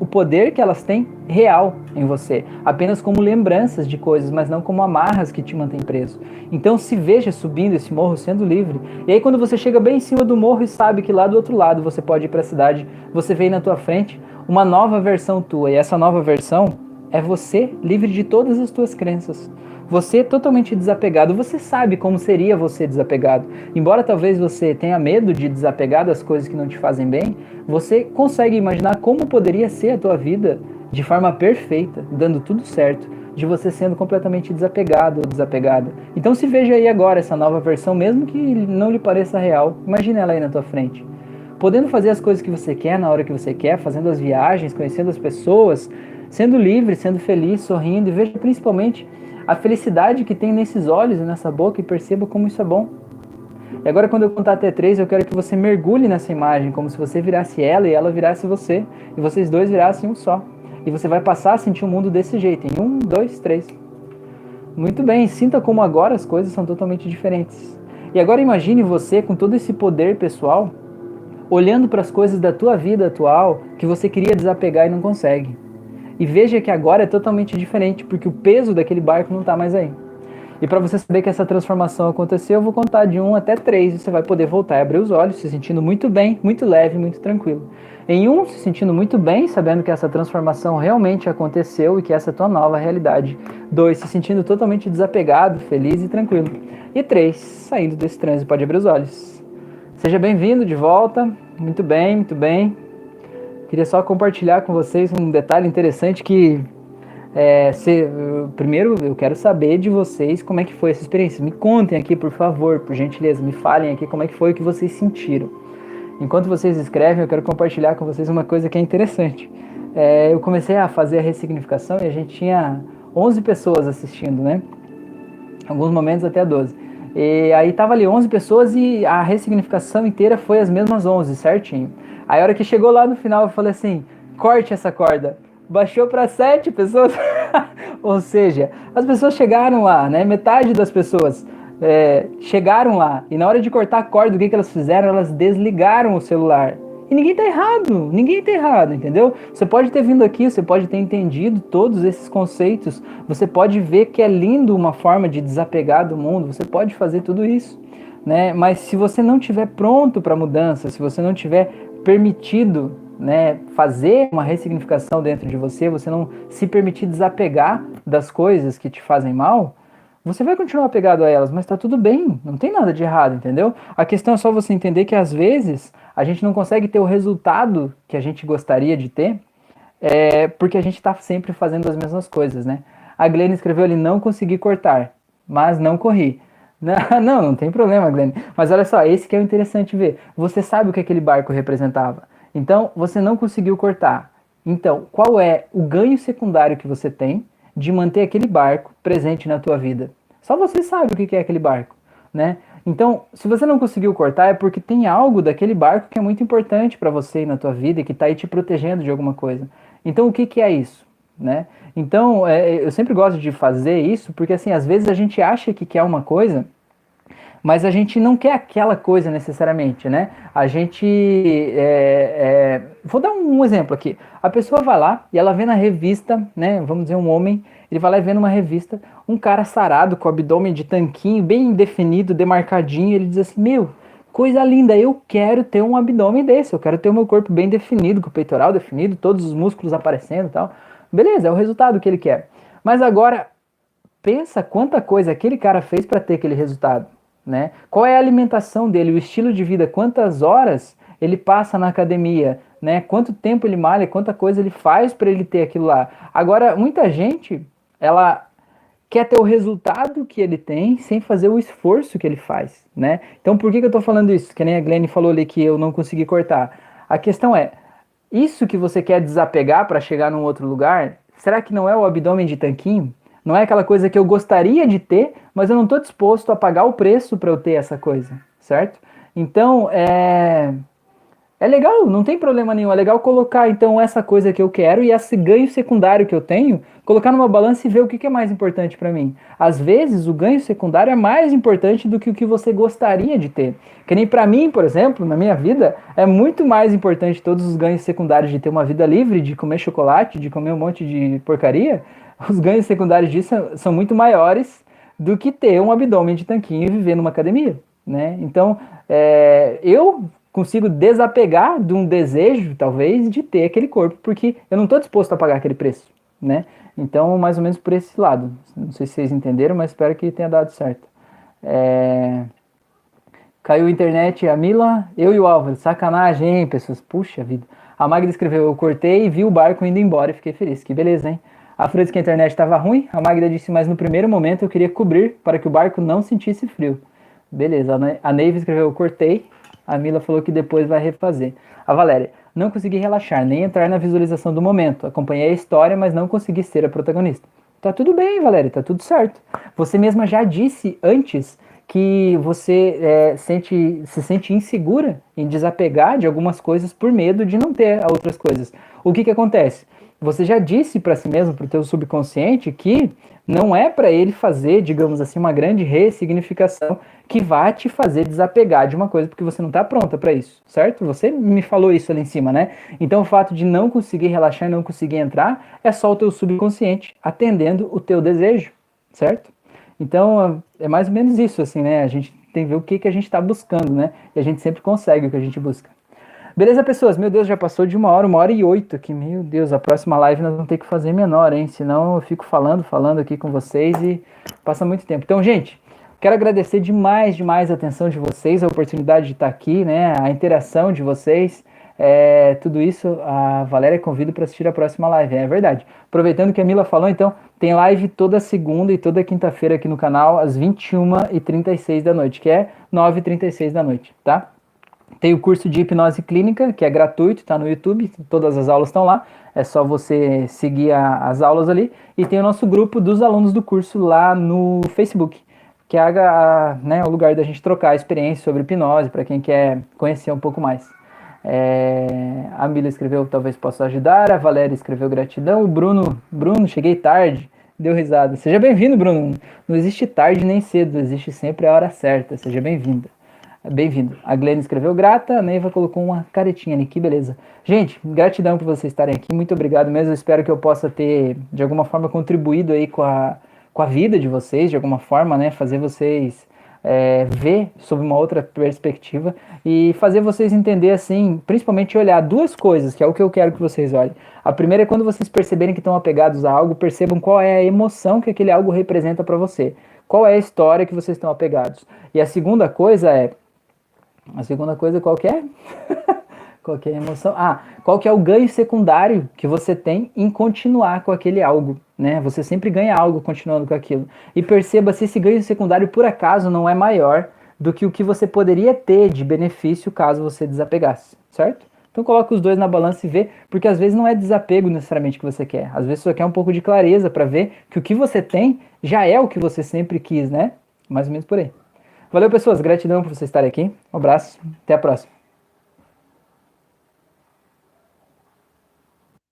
o poder que elas têm real em você, apenas como lembranças de coisas, mas não como amarras que te mantêm preso. Então se veja subindo esse morro, sendo livre. E aí quando você chega bem em cima do morro e sabe que lá do outro lado você pode ir para a cidade, você vê na tua frente uma nova versão tua. E essa nova versão é você livre de todas as tuas crenças. Você totalmente desapegado. Você sabe como seria você desapegado. Embora talvez você tenha medo de desapegar das coisas que não te fazem bem, você consegue imaginar como poderia ser a tua vida de forma perfeita, dando tudo certo, de você sendo completamente desapegado ou desapegada. Então se veja aí agora essa nova versão, mesmo que não lhe pareça real, imagine ela aí na tua frente. Podendo fazer as coisas que você quer, na hora que você quer, fazendo as viagens, conhecendo as pessoas, sendo livre, sendo feliz, sorrindo, e veja principalmente a felicidade que tem nesses olhos e nessa boca e perceba como isso é bom. E agora quando eu contar até 3, eu quero que você mergulhe nessa imagem, como se você virasse ela e ela virasse você, e vocês dois virassem um só. E você vai passar a sentir o mundo desse jeito, em 1, 2, 3. Muito bem, sinta como agora as coisas são totalmente diferentes. E agora imagine você com todo esse poder pessoal, olhando para as coisas da tua vida atual, que você queria desapegar e não consegue. E veja que agora é totalmente diferente, porque o peso daquele barco não está mais aí. E para você saber que essa transformação aconteceu, eu vou contar de 1 até 3, e você vai poder voltar e abrir os olhos, se sentindo muito bem, muito leve, muito tranquilo. Em 1, se sentindo muito bem, sabendo que essa transformação realmente aconteceu e que essa é a tua nova realidade. 2, se sentindo totalmente desapegado, feliz e tranquilo. E 3, saindo desse transe, pode abrir os olhos. Seja bem-vindo de volta, muito bem, muito bem. Queria só compartilhar com vocês um detalhe interessante que... primeiro eu quero saber de vocês como é que foi essa experiência. Me contem aqui, por favor, por gentileza, me falem aqui como é que foi o que vocês sentiram. Enquanto vocês escrevem, eu quero compartilhar com vocês uma coisa que é interessante. Eu comecei a fazer a ressignificação e a gente tinha 11 pessoas assistindo, né? Em alguns momentos até 12. E aí tava ali 11 pessoas e a ressignificação inteira foi as mesmas 11, certinho. Aí a hora que chegou lá no final, eu falei assim, corte essa corda. Baixou para 7 pessoas. Ou seja, as pessoas chegaram lá, né? Metade das pessoas chegaram lá. E na hora de cortar a corda, o que elas fizeram? Elas desligaram o celular. E ninguém tá errado, entendeu? Você pode ter vindo aqui, você pode ter entendido todos esses conceitos, você pode ver que é lindo uma forma de desapegar do mundo, você pode fazer tudo isso, né? Mas se você não estiver pronto para a mudança, se você não tiver permitido, né, fazer uma ressignificação dentro de você, você não se permitir desapegar das coisas que te fazem mal, você vai continuar apegado a elas, mas tá tudo bem, não tem nada de errado, entendeu? A questão é só você entender que às vezes a gente não consegue ter o resultado que a gente gostaria de ter, porque a gente está sempre fazendo as mesmas coisas, né? A Glene escreveu ali, não consegui cortar, mas não corri. Não tem problema, Glene. Mas olha só, esse que é o interessante ver. Você sabe o que aquele barco representava. Então, você não conseguiu cortar. Então, qual é o ganho secundário que você tem de manter aquele barco presente na tua vida? Só você sabe o que é aquele barco, né? Então, se você não conseguiu cortar, é porque tem algo daquele barco que é muito importante para você e na tua vida, e que está aí te protegendo de alguma coisa. Então, o que é isso, né? Então, eu sempre gosto de fazer isso, porque assim, às vezes a gente acha que quer uma coisa, mas a gente não quer aquela coisa necessariamente, né? A gente... Vou dar um exemplo aqui. A pessoa vai lá e ela vê na revista, né? Vamos dizer, um homem, ele vai lá e vê numa revista um cara sarado, com o abdômen de tanquinho, bem definido, demarcadinho, ele diz assim, meu, coisa linda, eu quero ter um abdômen desse, eu quero ter o meu corpo bem definido, com o peitoral definido, todos os músculos aparecendo e tal. Beleza, é o resultado que ele quer. Mas agora, pensa quanta coisa aquele cara fez para ter aquele resultado. Né? Qual é a alimentação dele, o estilo de vida, quantas horas ele passa na academia, né? Quanto tempo ele malha, quanta coisa ele faz para ele ter aquilo lá. Agora, muita gente, ela quer ter o resultado que ele tem sem fazer o esforço que ele faz, né? Então, por que eu estou falando isso? Que nem a Glene falou ali que eu não consegui cortar. A questão é, isso que você quer desapegar para chegar num outro lugar, será que não é o abdômen de tanquinho? Não é aquela coisa que eu gostaria de ter, mas eu não estou disposto a pagar o preço para eu ter essa coisa, certo? Então, é legal, não tem problema nenhum. É legal colocar, então, essa coisa que eu quero e esse ganho secundário que eu tenho, colocar numa balança e ver o que é mais importante para mim. Às vezes, o ganho secundário é mais importante do que o que você gostaria de ter. Que nem para mim, por exemplo, na minha vida, é muito mais importante todos os ganhos secundários de ter uma vida livre, de comer chocolate, de comer um monte de porcaria... Os ganhos secundários disso são muito maiores do que ter um abdômen de tanquinho e viver numa academia, né? Então, eu consigo desapegar de um desejo, talvez, de ter aquele corpo, porque eu não estou disposto a pagar aquele preço, né? Então, mais ou menos por esse lado. Não sei se vocês entenderam, mas espero que tenha dado certo. Caiu a internet, a Mila, eu e o Álvaro. Sacanagem, hein, pessoas? Puxa vida. A Magda escreveu, eu cortei e vi o barco indo embora e fiquei feliz. Que beleza, hein? A Fran disse que a internet estava ruim, a Magda disse, mas no primeiro momento eu queria cobrir para que o barco não sentisse frio. Beleza, a Neiva escreveu, eu cortei, a Mila falou que depois vai refazer. A Valéria, não consegui relaxar, nem entrar na visualização do momento, acompanhei a história, mas não consegui ser a protagonista. Tá tudo bem, Valéria, tá tudo certo. Você mesma já disse antes que você se sente insegura em desapegar de algumas coisas por medo de não ter outras coisas. O que acontece? Você já disse para si mesmo, para o teu subconsciente, que não é para ele fazer, digamos assim, uma grande ressignificação que vá te fazer desapegar de uma coisa, porque você não está pronta para isso, certo? Você me falou isso ali em cima, né? Então o fato de não conseguir relaxar e não conseguir entrar é só o teu subconsciente atendendo o teu desejo, certo? Então é mais ou menos isso, assim, né? A gente tem que ver o que a gente está buscando, né? E a gente sempre consegue o que a gente busca. Beleza, pessoas? Meu Deus, já passou de 1h, 1h08 aqui. Meu Deus, a próxima live nós vamos ter que fazer menor, hein? Senão eu fico falando aqui com vocês e passa muito tempo. Então, gente, quero agradecer demais a atenção de vocês, a oportunidade de estar aqui, né? A interação de vocês, tudo isso a Valéria convida para assistir a próxima live, é verdade. Aproveitando que a Mila falou, então, tem live toda segunda e toda quinta-feira aqui no canal, às 21h36 da noite, que é 9h36 da noite, tá? Tem o curso de hipnose clínica, que é gratuito, está no YouTube, todas as aulas estão lá, é só você seguir as aulas ali. E tem o nosso grupo dos alunos do curso lá no Facebook, que é o lugar da gente trocar experiência sobre hipnose, para quem quer conhecer um pouco mais. A Mila escreveu, talvez possa ajudar, a Valéria escreveu gratidão, o Bruno, cheguei tarde, deu risada. Seja bem-vindo, Bruno, não existe tarde nem cedo, existe sempre a hora certa, seja bem-vinda. Bem-vindo. A Glênia escreveu grata, a Neiva colocou uma caretinha ali, que beleza. Gente, gratidão por vocês estarem aqui, muito obrigado mesmo, eu espero que eu possa ter, de alguma forma, contribuído aí com a vida de vocês, de alguma forma, né, fazer vocês ver sob uma outra perspectiva e fazer vocês entender, assim, principalmente olhar duas coisas, que é o que eu quero que vocês olhem. A primeira é quando vocês perceberem que estão apegados a algo, percebam qual é a emoção que aquele algo representa para você, qual é a história que vocês estão apegados. E a segunda coisa é, qual que é? Qual que é a emoção? Qual que é o ganho secundário que você tem em continuar com aquele algo, né? Você sempre ganha algo continuando com aquilo. E perceba se esse ganho secundário, por acaso, não é maior do que o que você poderia ter de benefício caso você desapegasse, certo? Então coloca os dois na balança e vê, porque às vezes não é desapego necessariamente que você quer. Às vezes você quer um pouco de clareza para ver que o que você tem já é o que você sempre quis, né? Mais ou menos por aí. Valeu, pessoas. Gratidão por vocês estarem aqui. Um abraço. Até a próxima.